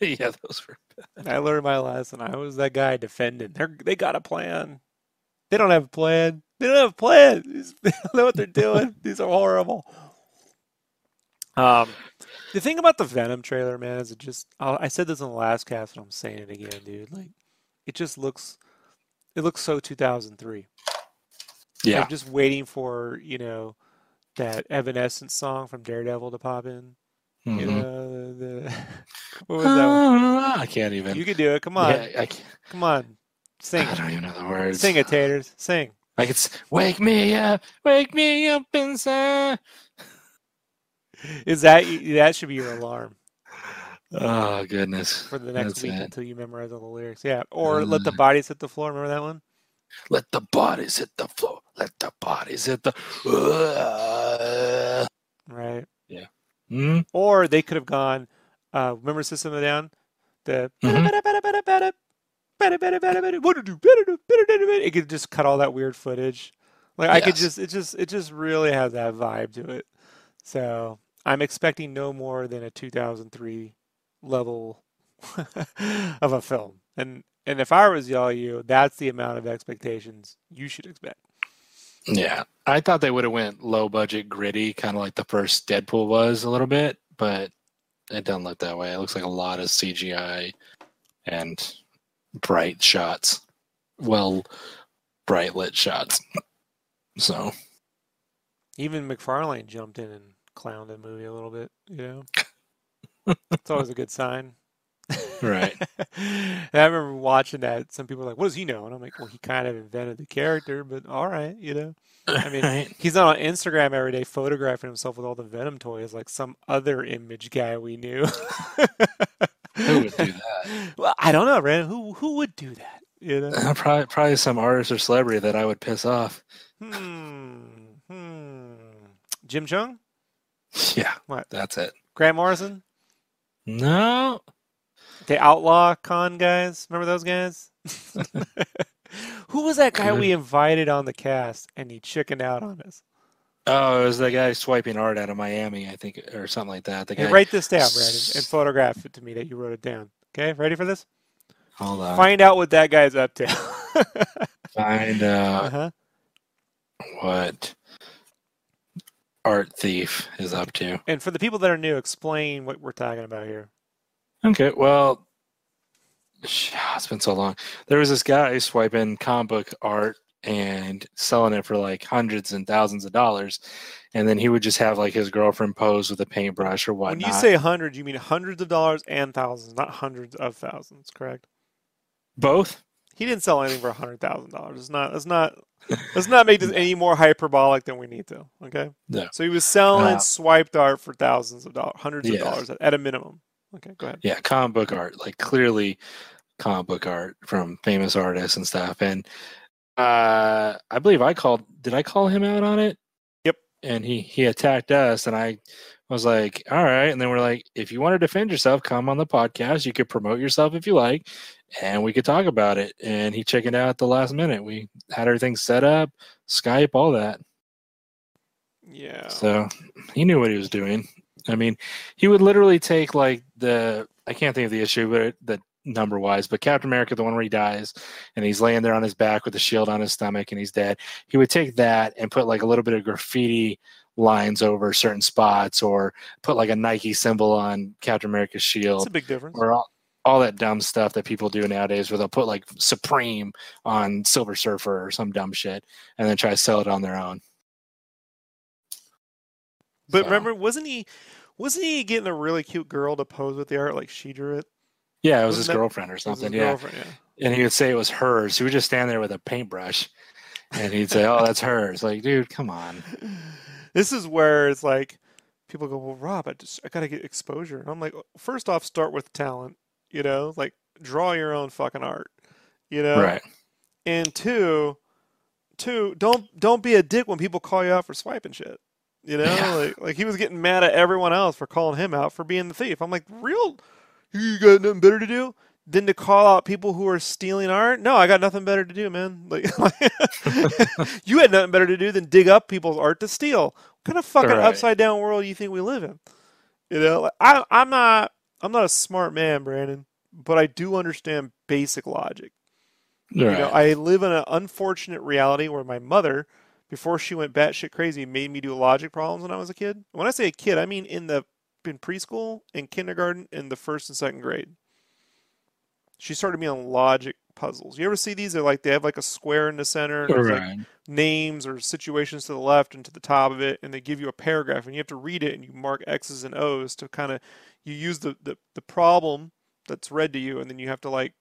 Yeah, those were bad. I learned my lesson. I was that guy defending. They they got a plan. They don't have a plan. They don't have a plan. They don't know what they're doing. These are horrible. Um, the thing about the Venom trailer, man, is it just? I'll, I said this in the last cast, and I'm saying it again, dude. Like, it just looks. It looks so two thousand three. Yeah. I'm just waiting for you know that Evanescence song from Daredevil to pop in. Mm-hmm. You know, the, the, what was that one? I can't even. You can do it. Come on. Yeah, I Come on. Sing. I don't even know the words. Sing it, Taters. Sing. I could s- wake me up. Wake me up inside. Is that that should be your alarm? Oh, goodness. For the next That's week it. until you memorize all the lyrics. Yeah. Or uh, let the bodies hit the floor. Remember that one? Let the bodies hit the floor. Let the bodies hit the uh. Right. Yeah. Mm-hmm. Or they could have gone, uh, remember System of a Down? The mm-hmm. It could just cut all that weird footage. Like yes. I could just, it just, it just really has that vibe to it. So I'm expecting no more than a two thousand three level of a film, and and if I was y'all, you, that's the amount of expectations you should expect. Yeah, I thought they would have went low budget, gritty, kind of like the first Deadpool was a little bit, but it doesn't look that way. It looks like a lot of C G I and bright shots, well, bright lit shots. So even McFarlane jumped in and clowned the movie a little bit. You know, it's always a good sign. Right. And I remember watching that. Some people were like, what does he know? And I'm like, well, he kind of invented the character, but all right, you know. I mean, right. He's not on Instagram every day photographing himself with all the Venom toys like some other Image guy we knew. Who would do that? Well, I don't know, Ren. Who who would do that? You know, uh, probably, probably some artist or celebrity that I would piss off. Hmm. hmm. Jim Chung? Yeah. What? That's it. Grant Morrison? No. The Outlaw Con guys, remember those guys? Who was that guy we invited on the cast and he chickened out on us? Oh, it was the guy swiping art out of Miami, I think, or something like that. The guy... Hey, write this down, Brad, and photograph it to me that you wrote it down. Okay, ready for this? Hold on. Find out what that guy's up to. Find out uh-huh. what Art Thief is up to. And for the people that are new, explain what we're talking about here. Okay, well, it's been so long. There was this guy swiping comic book art and selling it for like hundreds and thousands of dollars, and then he would just have like his girlfriend pose with a paintbrush or whatnot. When you say hundreds, you mean hundreds of dollars and thousands, not hundreds of thousands, correct? Both. He didn't sell anything for a hundred thousand dollars. It's not. It's not. Let's not make this any more hyperbolic than we need to. Okay. No. So he was selling uh, swiped art for thousands of dollars, hundreds yeah. of dollars at a minimum. Okay, go ahead. Yeah, comic book art, like clearly comic book art from famous artists and stuff. And uh, I believe I called, did I call him out on it? Yep. And he, he attacked us, and I was like, all right. And then we're like, if you want to defend yourself, come on the podcast. You could promote yourself if you like, and we could talk about it. And he chickened out at the last minute. We had everything set up, Skype, all that. Yeah. So he knew what he was doing. I mean, he would literally take like the, I can't think of the issue, but the number wise, but Captain America, the one where he dies and he's laying there on his back with the shield on his stomach and he's dead. He would take that and put like a little bit of graffiti lines over certain spots, or put like a Nike symbol on Captain America's shield. It's a big difference. Or all, all that dumb stuff that people do nowadays where they'll put like Supreme on Silver Surfer or some dumb shit and then try to sell it on their own. But so. remember, wasn't he, wasn't he getting a really cute girl to pose with the art, like she drew it? Yeah, it was wasn't his that, girlfriend or something. Yeah. Girlfriend, yeah, and he would say it was hers. He would just stand there with a paintbrush, and he'd say, "Oh, that's hers." Like, dude, come on. This is where it's like people go, "Well, Rob, I just I gotta get exposure." And I'm like, first off, start with talent. You know, like draw your own fucking art. You know, right? And two, two, don't don't be a dick when people call you out for swiping shit. You know, yeah. like like he was getting mad at everyone else for calling him out for being the thief. I'm like, real? You got nothing better to do than to call out people who are stealing art? No, I got nothing better to do, man. Like, like you had nothing better to do than dig up people's art to steal. What kind of fucking right. upside down world do you think we live in? You know, like, I I'm not I'm not a smart man, Brandon, but I do understand basic logic. Right. You know, I live in an unfortunate reality where my mother, before she went batshit crazy, made me do logic problems when I was a kid. When I say a kid, I mean in the in preschool, in kindergarten, in the first and second grade. She started me on logic puzzles. You ever see these? They're like they have like a square in the center, and right. like names or situations to the left and to the top of it, and they give you a paragraph, and you have to read it, and you mark X's and O's to kind of you use the, the the problem that's read to you, and then you have to like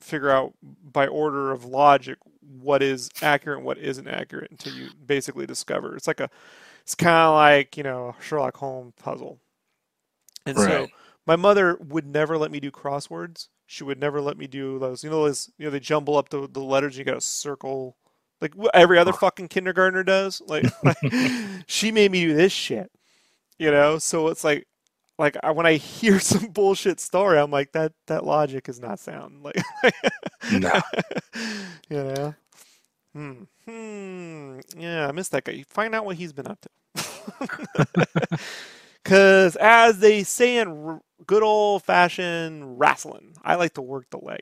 figure out by order of logic what is accurate and what isn't accurate until you basically discover. It's like a, it's kind of like, you know, Sherlock Holmes puzzle. And right. so my mother would never let me do crosswords. She would never let me do those, you know, those, you know, they jumble up the, the letters. You got to circle like every other fucking kindergartner does. Like, like she made me do this shit, you know? So it's like, like I, when I hear some bullshit story, I'm like, that that logic is not sound. Like, no, you know. Hmm. Hmm. Yeah, I missed that guy. You find out what he's been up to. Because as they say in good old-fashioned wrestling, I like to work the leg.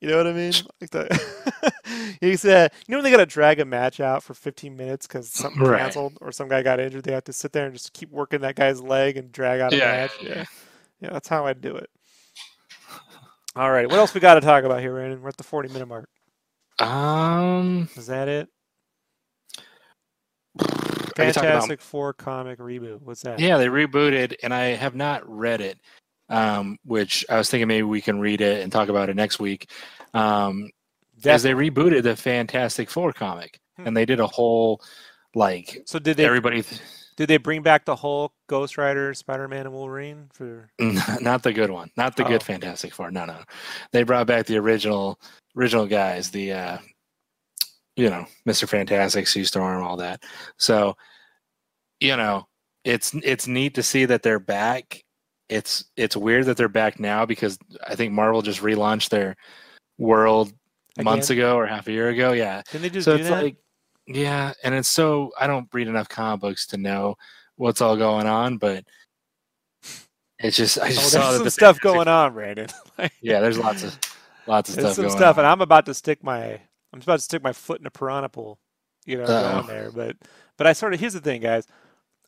You know what I mean? Like the, you said, you know when they got to drag a match out for fifteen minutes because something right. canceled or some guy got injured, they have to sit there and just keep working that guy's leg and drag out a yeah. match? Yeah. Yeah, that's how I do it. All right, what else we got to talk about here, Brandon? We're at the forty-minute mark. Um, Is that it? Fantastic Four comic reboot. What's that? Yeah, they rebooted, and I have not read it. Um, which I was thinking maybe we can read it and talk about it next week. Um, as they rebooted the Fantastic Four comic, hmm. and they did a whole like. So did they, everybody? Th- did they bring back the Hulk, Ghost Rider, Spider-Man, and Wolverine for? Not the good one. Not the oh. good Fantastic Four. No, no. They brought back the original original guys. The uh, you know, Mister Fantastic, Sea Storm, all that. So, you know, it's it's neat to see that they're back. It's it's weird that they're back now because I think Marvel just relaunched their world Again? months ago or half a year ago. Yeah. Can they just so do it's that? Like, yeah, and it's so I don't read enough comic books to know what's all going on, but it's just I just oh, saw that some the stuff going on, Brandon. Like, yeah, there's lots of lots of there's stuff some going stuff, on. And I'm about to stick my I'm about to stick my foot in a piranha pool, you know, down there. But but I sort of here's the thing, guys.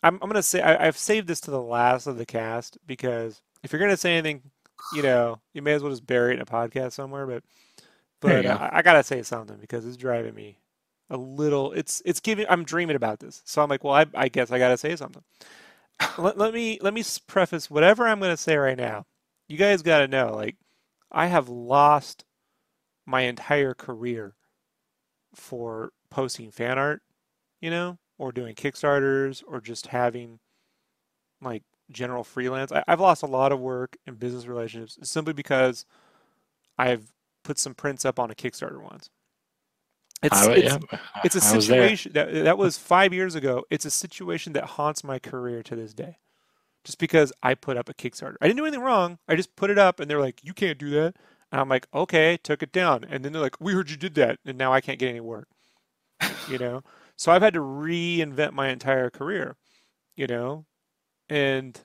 I'm, I'm gonna say I, I've saved this to the last of the cast because if you're gonna say anything, you know, you may as well just bury it in a podcast somewhere. But but uh, I, I gotta say something because it's driving me a little. It's it's giving. I'm dreaming about this, so I'm like, well, I, I guess I gotta say something. let, let me let me preface whatever I'm gonna say right now. You guys gotta know, like, I have lost my entire career for posting fan art. You know. Or doing Kickstarters, or just having like general freelance. I, I've lost a lot of work in business relationships simply because I've put some prints up on a Kickstarter once. It's I, it's, yeah. it's a I situation that that was five years ago. It's a situation that haunts my career to this day, just because I put up a Kickstarter. I didn't do anything wrong. I just put it up, and they're like, "You can't do that." And I'm like, "Okay," took it down, and then they're like, "We heard you did that, and now I can't get any work." You know. So I've had to reinvent my entire career, you know? And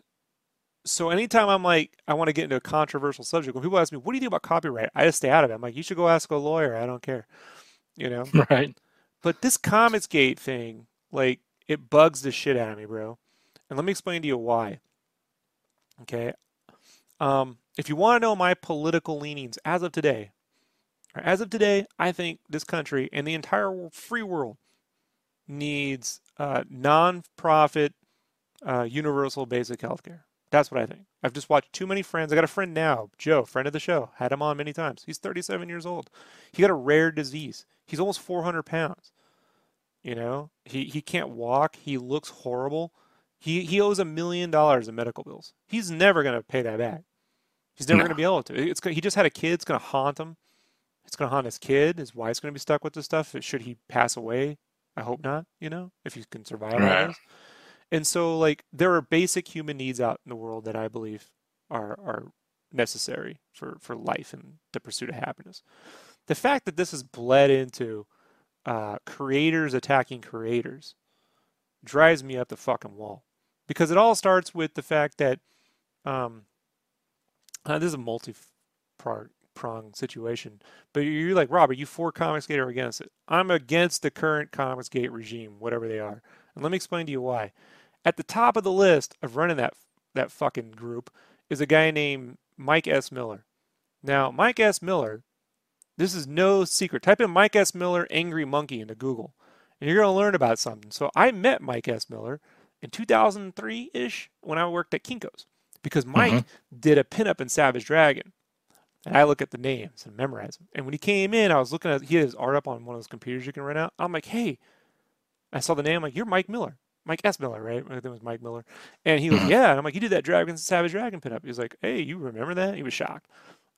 so anytime I'm like, I want to get into a controversial subject, when people ask me, what do you think about copyright? I just stay out of it. I'm like, you should go ask a lawyer. I don't care, you know? Right. But this Comics Gate thing, like, it bugs the shit out of me, bro. And let me explain to you why. Okay. Um, if you want to know my political leanings as of today, or as of today, I think this country and the entire free world needs uh, non-profit, uh, universal basic healthcare. That's what I think. I've just watched too many Friends. I got a friend now, Joe, friend of the show. Had him on many times. He's thirty-seven years old. He got a rare disease. He's almost four hundred pounds. You know, he he can't walk. He looks horrible. He he owes a million dollars in medical bills. He's never going to pay that back. He's never no. going to be able to. It's he just had a kid. It's going to haunt him. It's going to haunt his kid. His wife's going to be stuck with this stuff. Should he pass away? I hope not, you know, if you can survive. Right. And so, like, there are basic human needs out in the world that I believe are are necessary for, for life and the pursuit of happiness. The fact that this has bled into uh, creators attacking creators drives me up the fucking wall. Because it all starts with the fact that um, uh, this is a multi-part prong situation, but you're like, Rob, are you for Comics Gate or against it? I'm against the current Comics Gate regime, whatever they are, and let me explain to you why. At the top of the list of running that that fucking group is a guy named Mike S. Miller. Now, Mike S. Miller, this is no secret. Type in Mike S. Miller Angry Monkey into Google, and you're going to learn about something. So I met Mike S. Miller in two thousand three-ish when I worked at Kinko's because Mike mm-hmm. did a pinup in Savage Dragon. And I look at the names and memorize them. And when he came in, I was looking at, he had his art up on one of those computers you can rent out. I'm like, hey, I saw the name. I'm like, you're Mike Miller. Mike S. Miller, right? I think it was Mike Miller. And he was, yeah. And I'm like, you did that Dragon Savage Dragon pinup. He was like, hey, you remember that? He was shocked.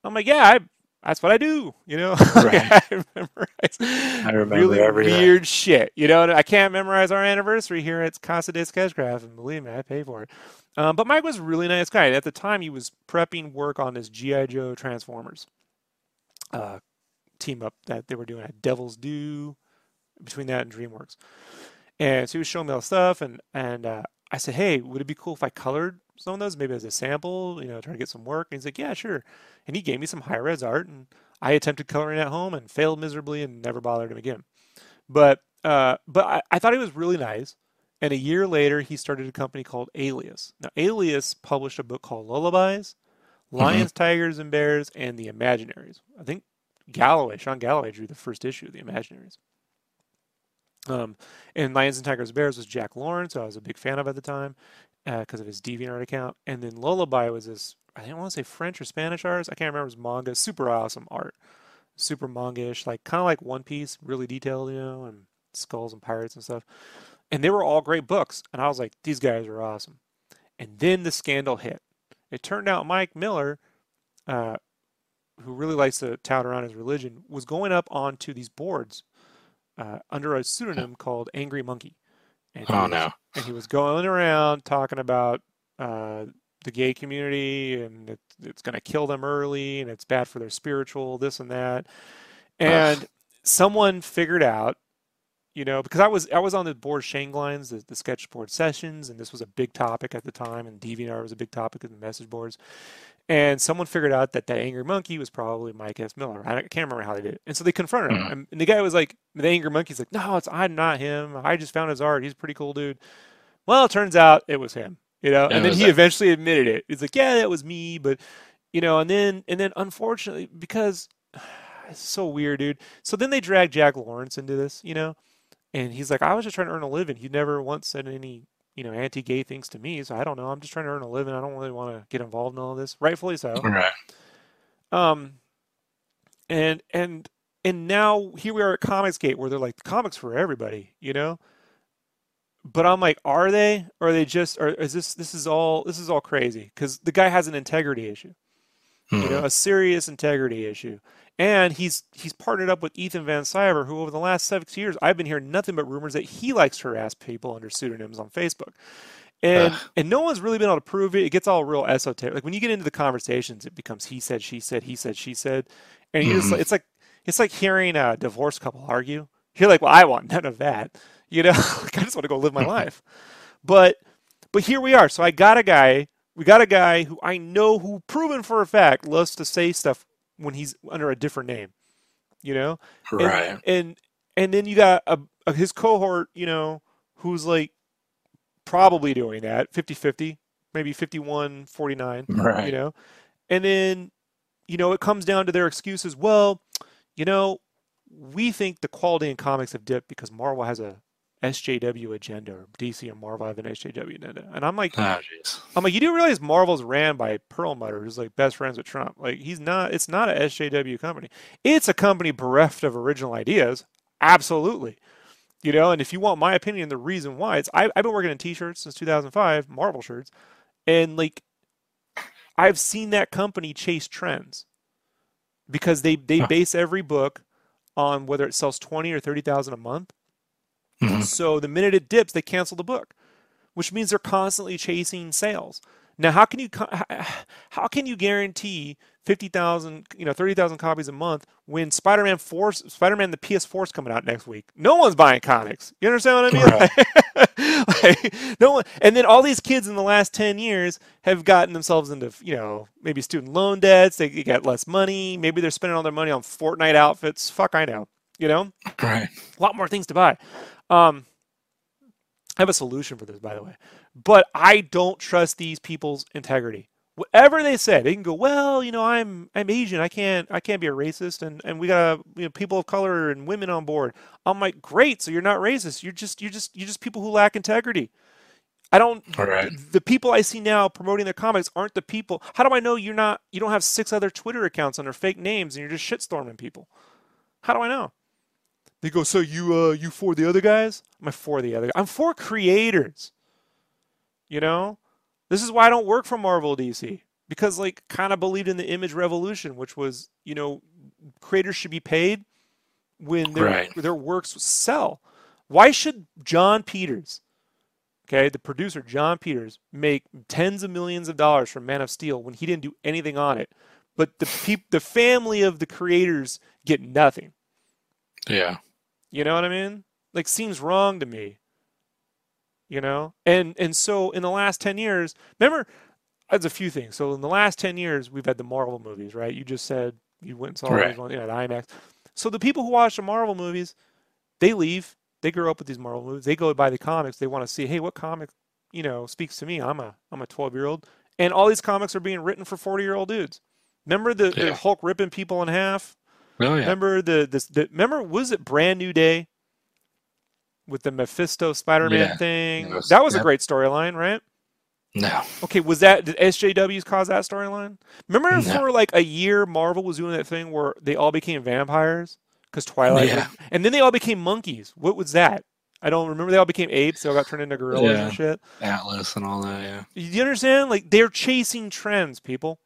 I'm like, yeah, I that's what I do, you know. Right. I memorize I remember really everything. Weird shit, you know. I can't memorize our anniversary here at Casa de Sketchcraft, and believe me, I pay for it. Um, but Mike was a really nice guy. At the time, he was prepping work on this G I Joe Transformers uh, team up that they were doing at Devil's Due, between that and DreamWorks. And so he was showing me all the stuff, and and uh, I said, hey, would it be cool if I colored some of those, maybe as a sample, you know, trying to get some work? And he's like, yeah, sure. And he gave me some high-res art, and I attempted coloring at home and failed miserably and never bothered him again. But uh, but I, I thought he was really nice. And a year later, he started a company called Alias. Now, Alias published a book called Lullabies, Lions, mm-hmm. Tigers, and Bears, and The Imaginaries. I think Galloway, Sean Galloway, drew the first issue of The Imaginaries. Um, and Lions and Tigers and Bears was Jack Lawrence, who I was a big fan of at the time, because uh, of his DeviantArt account. And then Lullaby was this, I didn't want to say French or Spanish artist, I can't remember, it was manga, super awesome art. Super manga-ish, like, kind of like One Piece, really detailed, you know, and skulls and pirates and stuff. And they were all great books. And I was like, these guys are awesome. And then the scandal hit. It turned out Mike Miller, uh, who really likes to tout around his religion, was going up onto these boards uh, under a pseudonym called Angry Monkey. And oh, was, no. And he was going around talking about uh, the gay community, and it, it's going to kill them early, and it's bad for their spiritual, this and that. And Ugh. someone figured out, you know, because I was I was on the board Shanglines, the, the sketch board sessions, and this was a big topic at the time, and DeviantArt was a big topic in the message boards. And someone figured out that that Angry Monkey was probably Mike S. Miller. I can't remember how they did it. And so they confronted him. Mm. And the guy was like, the Angry Monkey's like, no, it's I'm not him. I just found his art. He's a pretty cool dude. Well, it turns out it was him, you know. It and then he that. eventually admitted it. He's like, yeah, that was me. But, you know, and then, and then unfortunately, because it's so weird, dude. So then they dragged Jack Lawrence into this, you know. And he's like, I was just trying to earn a living. He never once said any, you know, anti-gay things to me. So I don't know. I'm just trying to earn a living. I don't really want to get involved in all this. Rightfully so. Right. Um, and and and now here we are at Comics Gate, where they're like, the comics for everybody, you know. But I'm like, are they? Or are they just? Or is this? This is all. This is all crazy because the guy has an integrity issue. Hmm. You know, a serious integrity issue. And he's he's partnered up with Ethan Van Siver, who over the last six years, I've been hearing nothing but rumors that he likes to harass people under pseudonyms on Facebook. And Ugh. and no one's really been able to prove it. It gets all real esoteric. Like when you get into the conversations, it becomes he said, she said, he said, she said. And you mm-hmm. just, it's like it's like hearing a divorced couple argue. You're like, well, I want none of that. You know, like, I just want to go live my life. But but here we are. So I got a guy, we got a guy who I know who proven for a fact loves to say stuff when he's under a different name, you know? Right. And and, and then you got a, a, his cohort, you know, who's like probably doing that, fifty-fifty, maybe fifty-one forty-nine, right. You know? And then, you know, it comes down to their excuses. Well, you know, we think the quality in comics have dipped because Marvel has a S J W agenda, or D C and Marvel have an S J W agenda. And I'm like, oh, I'm like, you do realize Marvel's ran by Perlmutter, who's like best friends with Trump. Like he's not, it's not an S J W company. It's a company bereft of original ideas. Absolutely. You know, and if you want my opinion, the reason why it's, I, I've been working in t-shirts since two thousand five, Marvel shirts. And like, I've seen that company chase trends because they, they huh. base every book on whether it sells twenty or thirty thousand a month. Mm-hmm. So the minute it dips, they cancel the book, which means they're constantly chasing sales. Now, how can you how can you guarantee fifty thousand, you know, thirty thousand copies a month when Spider-Man four, Spider-Man the P S four is coming out next week? No one's buying comics. You understand what I mean? Right. like, no one. And then all these kids in the last ten years have gotten themselves into, you know, maybe student loan debts. They got less money. Maybe they're spending all their money on Fortnite outfits. Fuck, I know. You know, right? A lot more things to buy. Um, I have a solution for this, by the way, but I don't trust these people's integrity. Whatever they say, they can go, well, you know, I'm, I'm Asian. I can't, I can't be a racist. And, and we got you know, people of color and women on board. I'm like, great. So you're not racist. You're just, you're just, you're just people who lack integrity. I don't, All right. the people I see now promoting their comics aren't the people. How do I know you're not, you don't have six other Twitter accounts under fake names and you're just shitstorming people? How do I know? They go, so you uh, you for the other guys? I'm for the other guys. I'm for creators. You know? This is why I don't work for Marvel D C. Because, like, kind of believed in the image revolution, which was, you know, creators should be paid when their, right. their works sell. Why should John Peters, okay, the producer John Peters, make tens of millions of dollars from Man of Steel when he didn't do anything on it? But the peop- the family of the creators get nothing. Yeah. You know what I mean? Like, seems wrong to me. You know? And and so in the last ten years, remember, that's a few things. So in the last ten years, we've had the Marvel movies, right? You just said you went and saw right. those, you know, the IMAX. So the people who watch the Marvel movies, they leave. They grew up with these Marvel movies. They go buy the comics. They want to see, hey, what comic, you know, speaks to me? I'm a I'm a twelve-year-old. And all these comics are being written for forty-year-old dudes. Remember the, yeah. the Hulk ripping people in half? Oh, yeah. Remember the, the, the remember was it Brand New Day with the Mephisto Spider-Man yeah, thing? Was, that was yep. a great storyline, right? No. Okay, was that did S J Ws cause that storyline? Remember no. for like a year Marvel was doing that thing where they all became vampires because Twilight yeah. was, and then they all became monkeys. What was that? I don't remember. They all became apes. They all got turned into gorillas yeah. and shit. Atlas and all that. Yeah. You understand? Like they're chasing trends, people.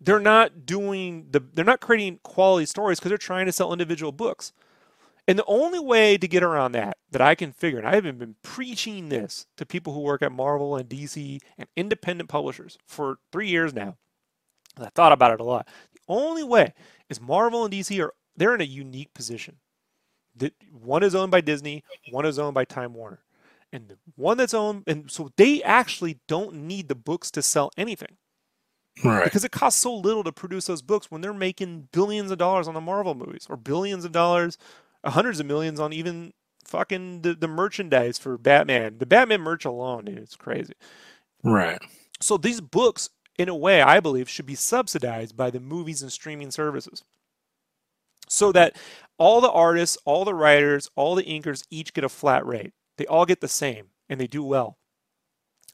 They're not doing the. They're not creating quality stories because they're trying to sell individual books, and the only way to get around that, that I can figure, and I haven't been preaching this to people who work at Marvel and D C and independent publishers for three years now. I thought about it a lot. The only way is Marvel and D C are they're in a unique position. That one is owned by Disney, one is owned by Time Warner, and the one that's owned, and so they actually don't need the books to sell anything. Right. Because it costs so little to produce those books when they're making billions of dollars on the Marvel movies or billions of dollars, hundreds of millions on even fucking the, the merchandise for Batman. The Batman merch alone, dude, it's crazy. Right. So these books, in a way, I believe, should be subsidized by the movies and streaming services so that all the artists, all the writers, all the inkers each get a flat rate. They all get the same and they do well.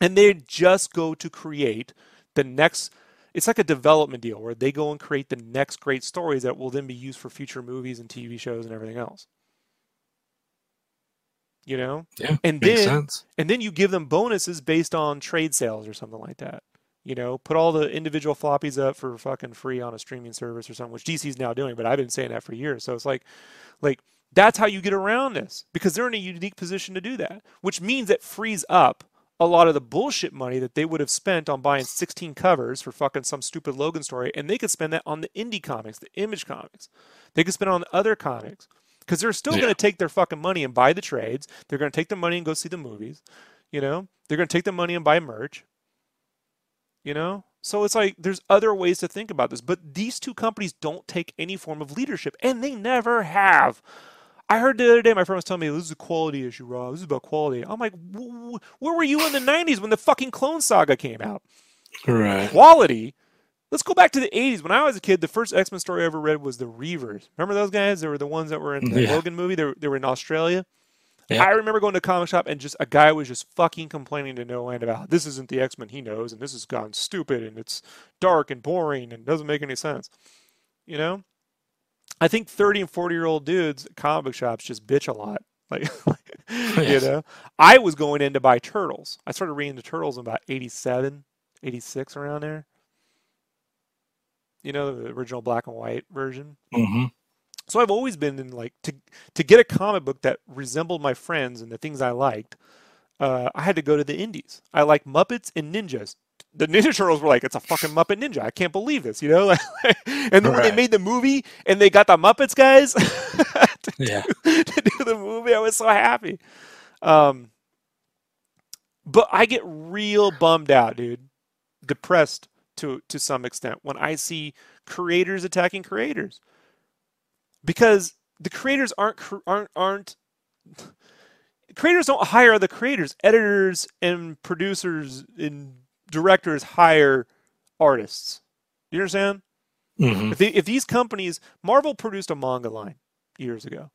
And they just go to create the next... It's like a development deal where they go and create the next great stories that will then be used for future movies and T V shows and everything else. You know? Yeah, and makes then, sense. And then you give them bonuses based on trade sales or something like that. You know, put all the individual floppies up for fucking free on a streaming service or something, which D C's now doing, but I've been saying that for years. So it's like, like that's how you get around this because they're in a unique position to do that, which means it frees up a lot of the bullshit money that they would have spent on buying sixteen covers for fucking some stupid Logan story, and they could spend that on the indie comics, the Image comics. They could spend it on other comics because they're still yeah. going to take their fucking money and buy the trades. They're going to take the money and go see the movies. You know, they're going to take the money and buy merch. You know, so it's like there's other ways to think about this, but these two companies don't take any form of leadership, and they never have. I heard the other day, my friend was telling me, this is a quality issue, Rob. This is about quality. I'm like, where were you in the nineties when the fucking Clone Saga came out? Right. Quality? Let's go back to the eighties. When I was a kid, the first X-Men story I ever read was the Reavers. Remember those guys? They were the ones that were in the yeah. Logan movie. They were, they were in Australia. Yeah. I remember going to a comic shop and just a guy was just fucking complaining to no end about, this isn't the X-Men he knows, and this has gone stupid, and it's dark and boring, and doesn't make any sense. You know? I think thirty and forty-year-old dudes at comic shops just bitch a lot. Like, you know, I was going in to buy Turtles. I started reading the Turtles in about eighty-seven, eighty-six, around there. You know, the original black and white version. Mm-hmm. So I've always been in, like, to to get a comic book that resembled my friends and the things I liked, uh, I had to go to the indies. I like Muppets and Ninjas. The Ninja Turtles were like, it's a fucking Muppet Ninja. I can't believe this, you know? And then right. when they made the movie and they got the Muppets guys to, yeah. do, to do the movie, I was so happy. Um, but I get real bummed out, dude. Depressed to, to some extent when I see creators attacking creators. Because the creators aren't aren't aren't... Creators don't hire the creators. Editors and producers and... directors hire artists. You understand? Mm-hmm. If, they, if these companies, Marvel produced a manga line years ago,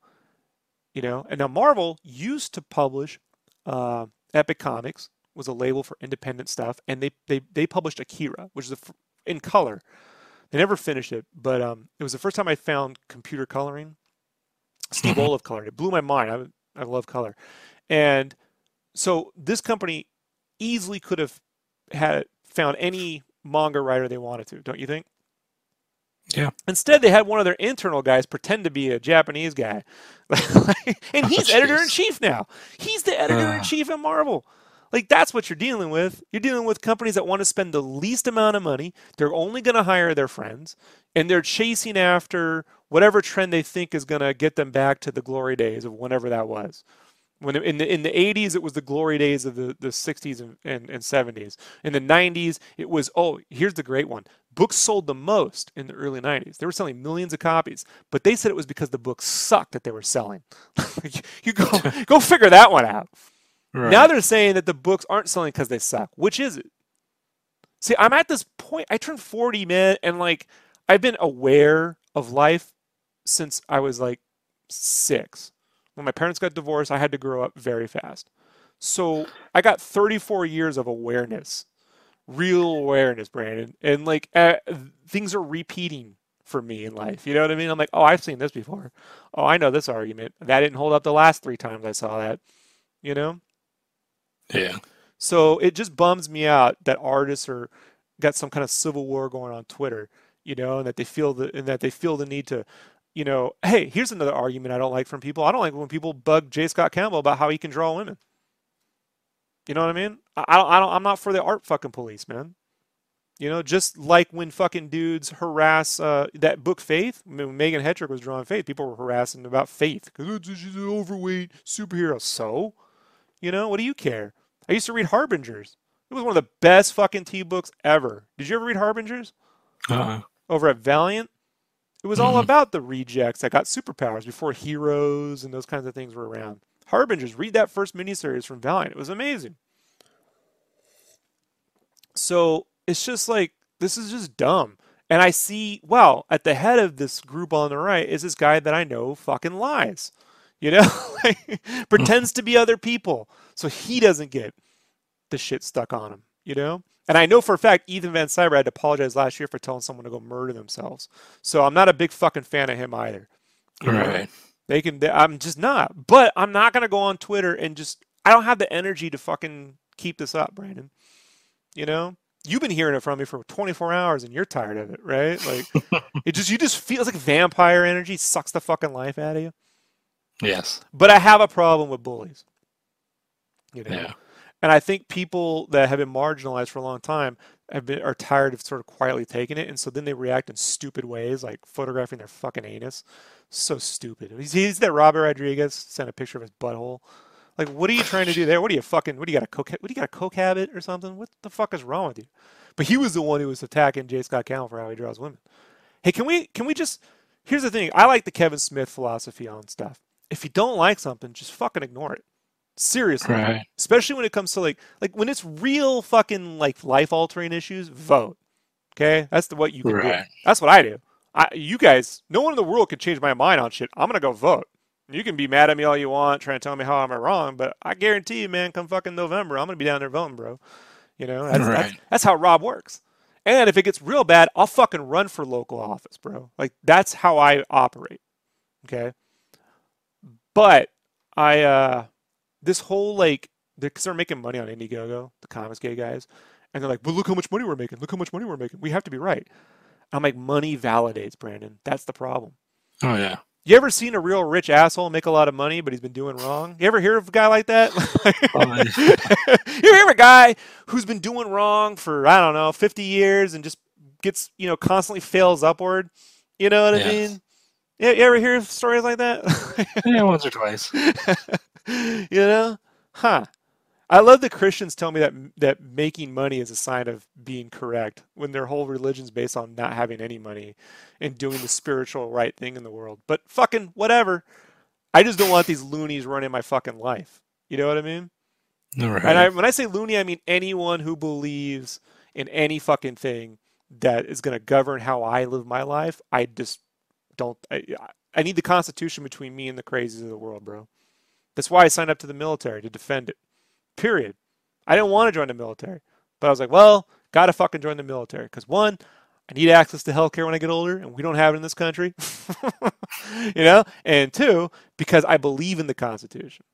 you know, and now Marvel used to publish uh, Epic Comics, was a label for independent stuff, and they they they published Akira, which is a, in color. They never finished it, but um, it was the first time I found computer coloring. Steve Olaf colored it. Blew my mind. I I love color, and so this company easily could have had found any manga writer they wanted to, don't you think? Yeah. Instead, they had one of their internal guys pretend to be a Japanese guy. And he's oh, editor-in-chief now. He's the editor-in-chief uh. at Marvel. Like, that's what you're dealing with. You're dealing with companies that want to spend the least amount of money. They're only going to hire their friends. And they're chasing after whatever trend they think is going to get them back to the glory days of whenever that was. When in the in the eighties, it was the glory days of the, the sixties and, and, and seventies. In the nineties, it was, oh, here's the great one. Books sold the most in the early nineties. They were selling millions of copies, but they said it was because the books sucked that they were selling. You go go figure that one out. Right. Now they're saying that the books aren't selling because they suck. Which is it? See, I'm at this point. I turned forty, man, and like I've been aware of life since I was like six. When my parents got divorced, I had to grow up very fast. So I got thirty-four years of awareness, real awareness, Brandon. And like uh, things are repeating for me in life. You know what I mean? I'm like, oh, I've seen this before. Oh, I know this argument. That didn't hold up the last three times I saw that, you know? Yeah. So it just bums me out that artists are got some kind of civil war going on Twitter, you know, and that they feel the, and that they feel the need to, you know, hey, here's another argument I don't like from people. I don't like when people bug J. Scott Campbell about how he can draw women. You know what I mean? I, I don't. I don't. I'm not for the art fucking police, man. You know, just like when fucking dudes harass uh, that book Faith. I mean, when Megan Hetrick was drawing Faith, people were harassing about Faith because she's an overweight superhero. So, you know, what do you care? I used to read Harbingers. It was one of the best fucking tea books ever. Did you ever read Harbingers? Uh-uh. Over at Valiant. It was all mm-hmm. about the rejects that got superpowers before heroes and those kinds of things were around. Harbingers, read that first miniseries from Valiant. It was amazing. So it's just like, this is just dumb. And I see, wow, at the head of this group on the right is this guy that I know fucking lies. You know? Like, pretends to be other people. So he doesn't get the shit stuck on him. You know? And I know for a fact Ethan Van Siver had to apologize last year for telling someone to go murder themselves. So I'm not a big fucking fan of him either. You know? Right. They can. They, I'm just not. But I'm not going to go on Twitter and just... I don't have the energy to fucking keep this up, Brandon. You know? You've been hearing it from me for twenty-four hours and you're tired of it, right? Like, it just you just feels like vampire energy sucks the fucking life out of you. Yes. But I have a problem with bullies. You know? Yeah. And I think people that have been marginalized for a long time have been, are tired of sort of quietly taking it. And so then they react in stupid ways, like photographing their fucking anus. So stupid. He's, he's that Robert Rodriguez sent a picture of his butthole. Like, what are you trying to do there? What are you fucking, what do you got a coke, what do you got a coke habit or something? What the fuck is wrong with you? But he was the one who was attacking J. Scott Campbell for how he draws women. Hey, can we, can we just, here's the thing. I like the Kevin Smith philosophy on stuff. If you don't like something, just fucking ignore it. Seriously, right. Especially when it comes to like, like when it's real fucking like life altering issues, vote. Okay, that's the what you can right. do. That's what I do. I, you guys, no one in the world can change my mind on shit. I'm gonna go vote. You can be mad at me all you want, trying to tell me how I'm wrong, but I guarantee you, man, come fucking November, I'm gonna be down there voting, bro. You know, that's, right. that's, that's how Rob works. And if it gets real bad, I'll fucking run for local office, bro. Like that's how I operate. Okay, but I. uh This whole, like, because they're, they're making money on Indiegogo, the Comics Gate guys, and they're like, well, look how much money we're making. Look how much money we're making. We have to be right. I'm like, money validates, Brandon. That's the problem. Oh, yeah. You ever seen a real rich asshole make a lot of money, but he's been doing wrong? You ever hear of a guy like that? You ever hear of a guy who's been doing wrong for, I don't know, fifty years and just gets, you know, constantly fails upward? You know what yes. I mean? Yeah, you ever hear stories like that? Yeah, once or twice. You know? Huh. I love that Christians tell me that that making money is a sign of being correct when their whole religion's based on not having any money and doing the spiritual right thing in the world. But fucking whatever. I just don't want these loonies running my fucking life. You know what I mean? Right. And I, when I say loony, I mean anyone who believes in any fucking thing that is going to govern how I live my life. I just don't... I, I need the constitution between me and the crazies of the world, bro. That's why I signed up to the military, to defend it. Period. I didn't want to join the military. But I was like, well, gotta fucking join the military. Because one, I need access to healthcare when I get older, and we don't have it in this country. You know? And two, because I believe in the Constitution.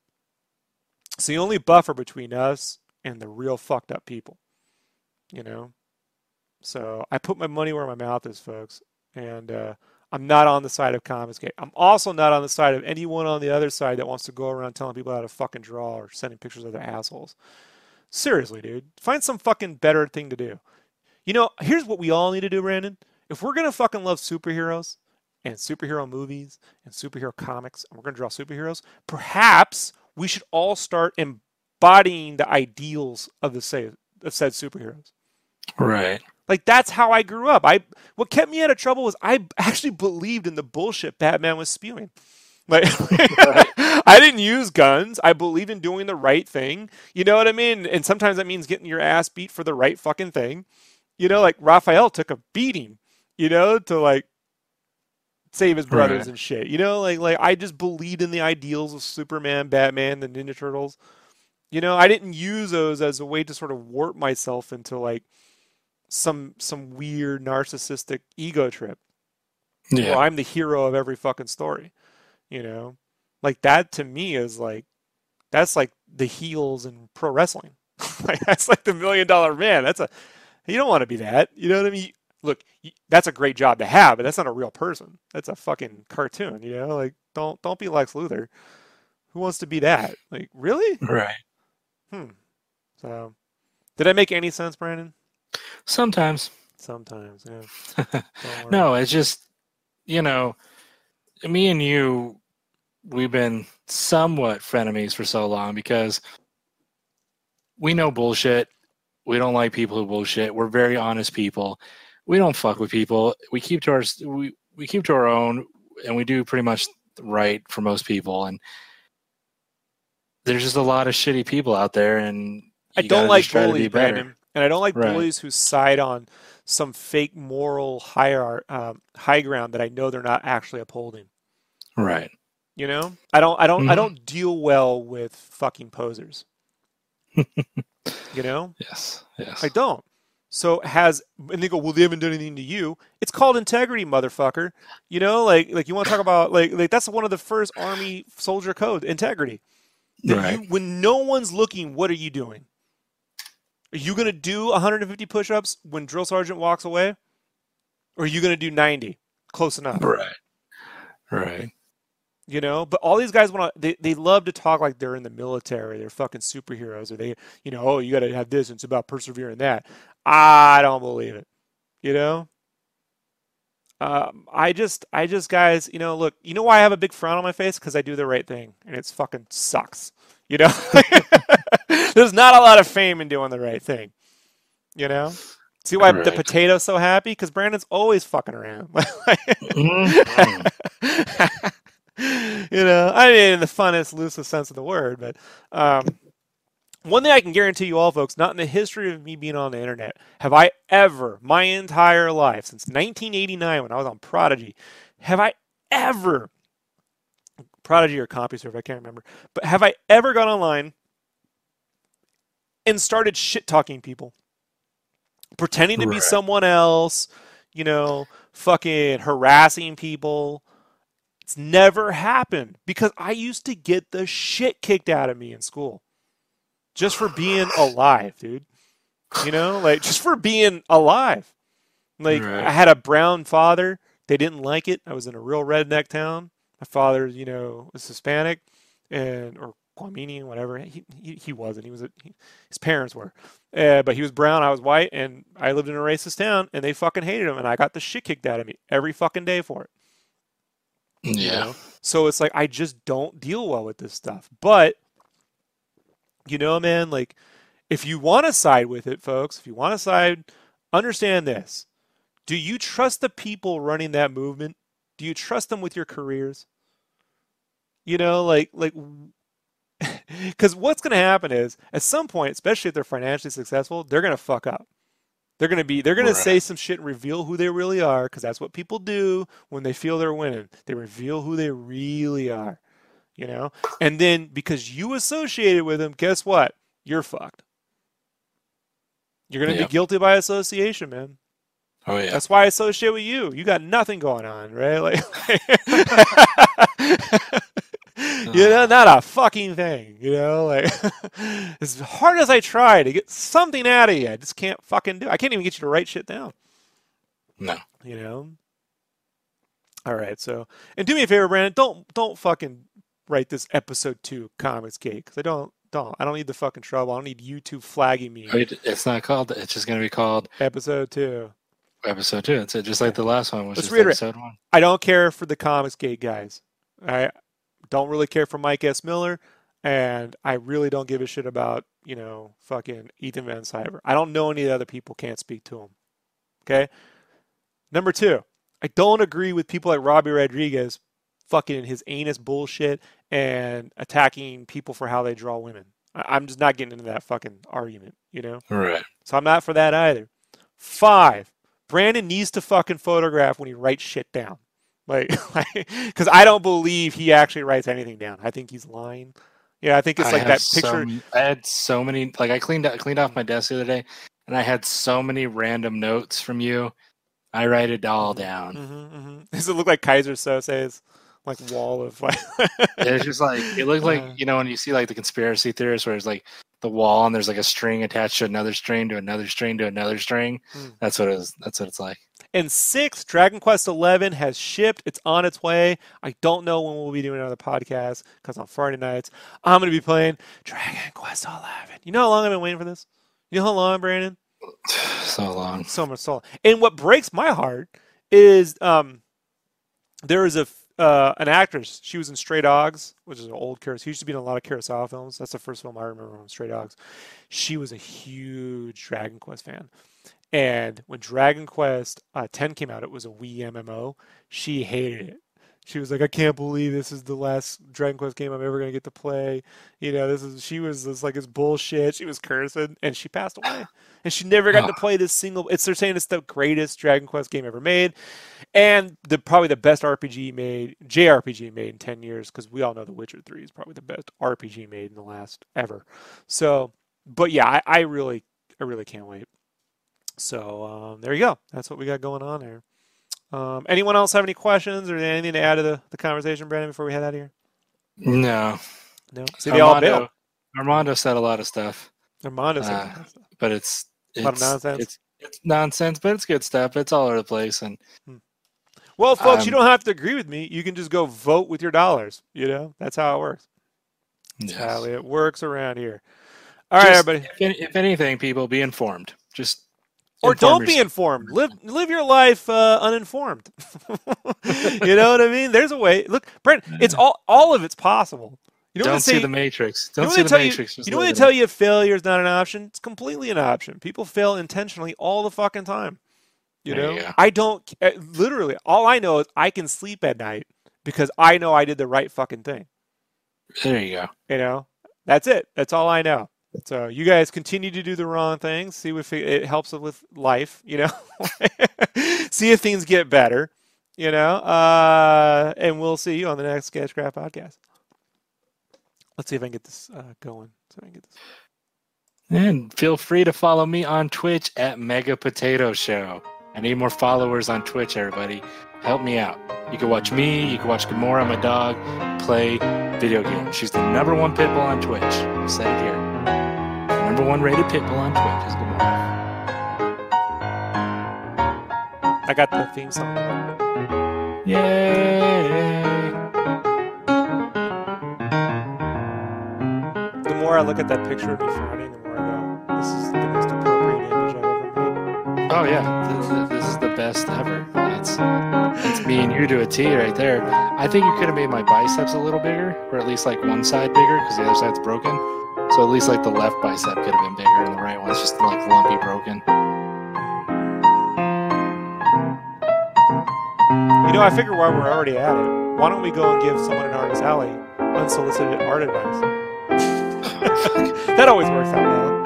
It's the only buffer between us and the real fucked up people. You know? So I put my money where my mouth is, folks. And uh, I'm not on the side of Comics Gate. I'm also not on the side of anyone on the other side that wants to go around telling people how to fucking draw or sending pictures of their assholes. Seriously, dude. Find some fucking better thing to do. You know, here's what we all need to do, Brandon. If we're going to fucking love superheroes and superhero movies and superhero comics and we're going to draw superheroes, perhaps we should all start embodying the ideals of the say, of said superheroes. Right. Like, that's how I grew up. I what kept me out of trouble was I actually believed in the bullshit Batman was spewing. Like, right. I didn't use guns. I believed in doing the right thing. You know what I mean? And sometimes that means getting your ass beat for the right fucking thing. You know, like Raphael took a beating, you know, to like save his brothers right. and shit. You know, like like I just believed in the ideals of Superman, Batman, the Ninja Turtles. You know, I didn't use those as a way to sort of warp myself into like some some weird narcissistic ego trip. Yeah. Well, I'm the hero of every fucking story. You know, like that to me is like, that's like the heels in pro wrestling. Like, that's like the million dollar man. That's a, you don't want to be that. You know what I mean? Look, that's a great job to have, but that's not a real person. That's a fucking cartoon. You know, like don't, don't be Lex Luthor. Who wants to be that? Like, really? Right. Hmm. So did I make any sense, Brandon? Sometimes. Sometimes. Yeah. No, it's just, you know, me and you, we've been somewhat frenemies for so long because we know bullshit. We don't like people who bullshit. We're very honest people. We don't fuck with people. We keep to our we, we keep to our own, and we do pretty much right for most people. And there's just a lot of shitty people out there, and I don't like bullies, Brandon, and I don't like right. bullies who side on some fake moral high um, high ground that I know they're not actually upholding. Right. You know, I don't, I don't, mm-hmm. I don't deal well with fucking posers. You know? Yes. Yes. I don't. So has, and they go, well, they haven't done anything to you. It's called integrity, motherfucker. You know, like, like you want to talk about like, like that's one of the first Army soldier code, integrity. Right. You, when no one's looking, what are you doing? Are you going to do one hundred fifty push-ups when drill sergeant walks away? Or are you going to do ninety? Close enough. Right. Right. You know, but all these guys want to, they, they love to talk like they're in the military. They're fucking superheroes. Or they, you know, oh, you got to have this. And it's about persevering that. I don't believe it. You know? Um, I just, I just, guys, you know, look, you know why I have a big frown on my face? Because I do the right thing. And it's fucking sucks. You know? There's not a lot of fame in doing the right thing, you know? See why right. the potato's so happy? Because Brandon's always fucking around. mm-hmm. You know, I mean, in the funnest, loosest sense of the word, but um, one thing I can guarantee you all, folks, not in the history of me being on the internet, have I ever, my entire life, since nineteen eighty-nine when I was on Prodigy, have I ever, Prodigy or CompuServe, I can't remember, but have I ever gone online and started shit-talking people. Pretending to right. be someone else. You know, fucking harassing people. It's never happened. Because I used to get the shit kicked out of me in school. Just for being alive, dude. You know, like, just for being alive. Like, right. I had a brown father. They didn't like it. I was in a real redneck town. My father, you know, was Hispanic. And, or Guamanian, whatever. He, he he wasn't. He was a, he, his parents were, uh, but he was brown. I was white, and I lived in a racist town, and they fucking hated him, and I got the shit kicked out of me every fucking day for it. Yeah. You know? So it's like I just don't deal well with this stuff. But you know, man, like if you want to side with it, folks, if you want to side, understand this: do you trust the people running that movement? Do you trust them with your careers? You know, like like. Because what's going to happen is, at some point, especially if they're financially successful, they're going to fuck up. They're going to be, they're going right. to say some shit and reveal who they really are, because that's what people do when they feel they're winning. They reveal who they really are, you know? And then, because you associated with them, guess what? You're fucked. You're going to yeah. be guilty by association, man. Oh yeah. That's why I associate with you. You got nothing going on, right? Like, like you know, not a fucking thing, you know, like as hard as I try to get something out of you, I just can't fucking do it. I can't even get you to write shit down. No. You know, All right, so, and do me a favor, Brandon, don't don't fucking write this episode two Comics Gate, because I don't don't I don't need the fucking trouble. I don't need YouTube flagging me. It's not called that. It's just going to be called episode two. Episode two. It's just like the last one, which Let's is reiterate. episode one. I don't care for the Comics Gate guys. I don't really care for Mike S. Miller, and I really don't give a shit about, you know, fucking Ethan Van Siver. I don't know any other people. Can't speak to him. Okay. Number two. I don't agree with people like Robbie Rodriguez fucking his anus bullshit and attacking people for how they draw women. I'm just not getting into that fucking argument, you know? Right. So I'm not for that either. Five, Brandon needs to fucking photograph when he writes shit down. Like, because I don't believe he actually writes anything down. I think he's lying. Yeah, I think it's like that picture. So, I had so many, like I cleaned, I cleaned off my desk the other day and I had so many random notes from you. I write it all down. Mm-hmm, mm-hmm. Does it look like Kaiser Sose's like wall of like? It's just like it looked like uh, you know when you see like the conspiracy theorists where it's like the wall and there's like a string attached to another string to another string to another string. Mm. That's what it is. That's what it's like. And sixth, Dragon Quest eleven has shipped. It's on its way. I don't know when we'll be doing another podcast because on Friday nights I'm going to be playing Dragon Quest eleven. You know how long I've been waiting for this? You know how long, Brandon? So long. So much so long. And what breaks my heart is um, there is a, uh, an actress. She was in Stray Dogs, which is an old Kurosawa. She used to be in a lot of Kurosawa films. That's the first film I remember when Stray Dogs. She was a huge Dragon Quest fan. And when Dragon Quest uh, ten came out, it was a Wii M M O. She hated it. She was like, I can't believe this is the last Dragon Quest game I'm ever going to get to play. You know, this is, she was this, like, it's bullshit. She was cursing, and she passed away. And she never got oh. to play this single, it's, they're saying it's the greatest Dragon Quest game ever made. And the probably the best R P G made, J R P G made in ten years, because we all know The Witcher three is probably the best R P G made in the last ever. So, but yeah, I, I really, I really can't wait. So, um, there you go. That's what we got going on there. Um, anyone else have any questions or anything to add to the, the conversation, Brandon, before we head out of here? No. No? So they all bailed. Armando said a lot of stuff. Armando said uh, a lot of stuff. But it's, it's, a lot of nonsense. It's, it's nonsense, but it's good stuff. It's all over the place. And hmm. Well, folks, um, you don't have to agree with me. You can just go vote with your dollars. You know, that's how it works. That's yes. how it works around here. All just, right, everybody. If, if anything, people, be informed. Just Or Inform don't yourself. Be informed. Live live your life uh, uninformed. You know what I mean? There's a way. Look, Brent, it's all all of it's possible. You don't see the Matrix. Don't see the Matrix. You know when they tell you failure is not an option? It's completely an option. People fail intentionally all the fucking time. You know? Yeah. I don't literally. All I know is I can sleep at night because I know I did the right fucking thing. There you go. You know? That's it. That's all I know. So you guys continue to do the wrong things. See if it helps with life, you know. See if things get better, you know. Uh, and we'll see you on the next Sketchcraft podcast. Let's see if I can get this uh, going. So I can get this. And feel free to follow me on Twitch at Mega Potato Show. I need more followers on Twitch, everybody. Help me out. You can watch me. You can watch Gamora, my dog, play video games. She's the number one pit bull on Twitch. I'll say it here. Number one rated pitbull on Twitch is Gamora. I got the theme song. Yay! The more I look at that picture of me frowning, the more I go, this is the most appropriate image I've ever made. Oh yeah, this is, this is the best ever. It's, it's me and you to a T right there. I think you could have made my biceps a little bigger, or at least like one side bigger, because the other side's broken. So at least like the left bicep could have been bigger and the right one's just like lumpy broken. You know, I figure while we're already at it, why don't we go and give someone in Artist Alley unsolicited art advice? That always works out well.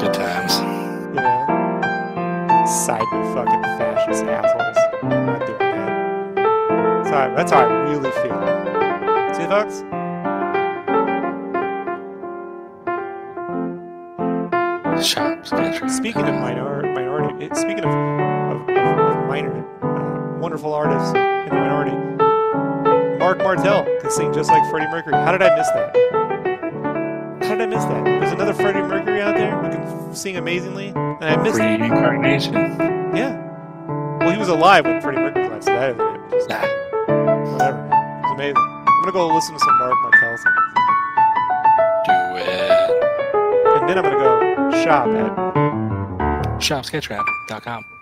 Good times. You know? Psycho fucking fascist assholes. I'm not doing that. That's how I, that's how I really feel. See, folks? Shop, speaking of minor, minority, it, speaking of, of, of minor, uh, wonderful artists in the minority, Mark Martel can sing just like Freddie Mercury. How did I miss that? How did I miss that? There's another Freddie Mercury out there who can sing amazingly, and I missed it. Reincarnation. Yeah. Well, he was alive when Freddie Mercury. about today that it just, nah. Whatever. It was amazing. I'm gonna go listen to some Mark Martel things. Do it. And then I'm gonna go shop at Shop Sketch Craft dot com.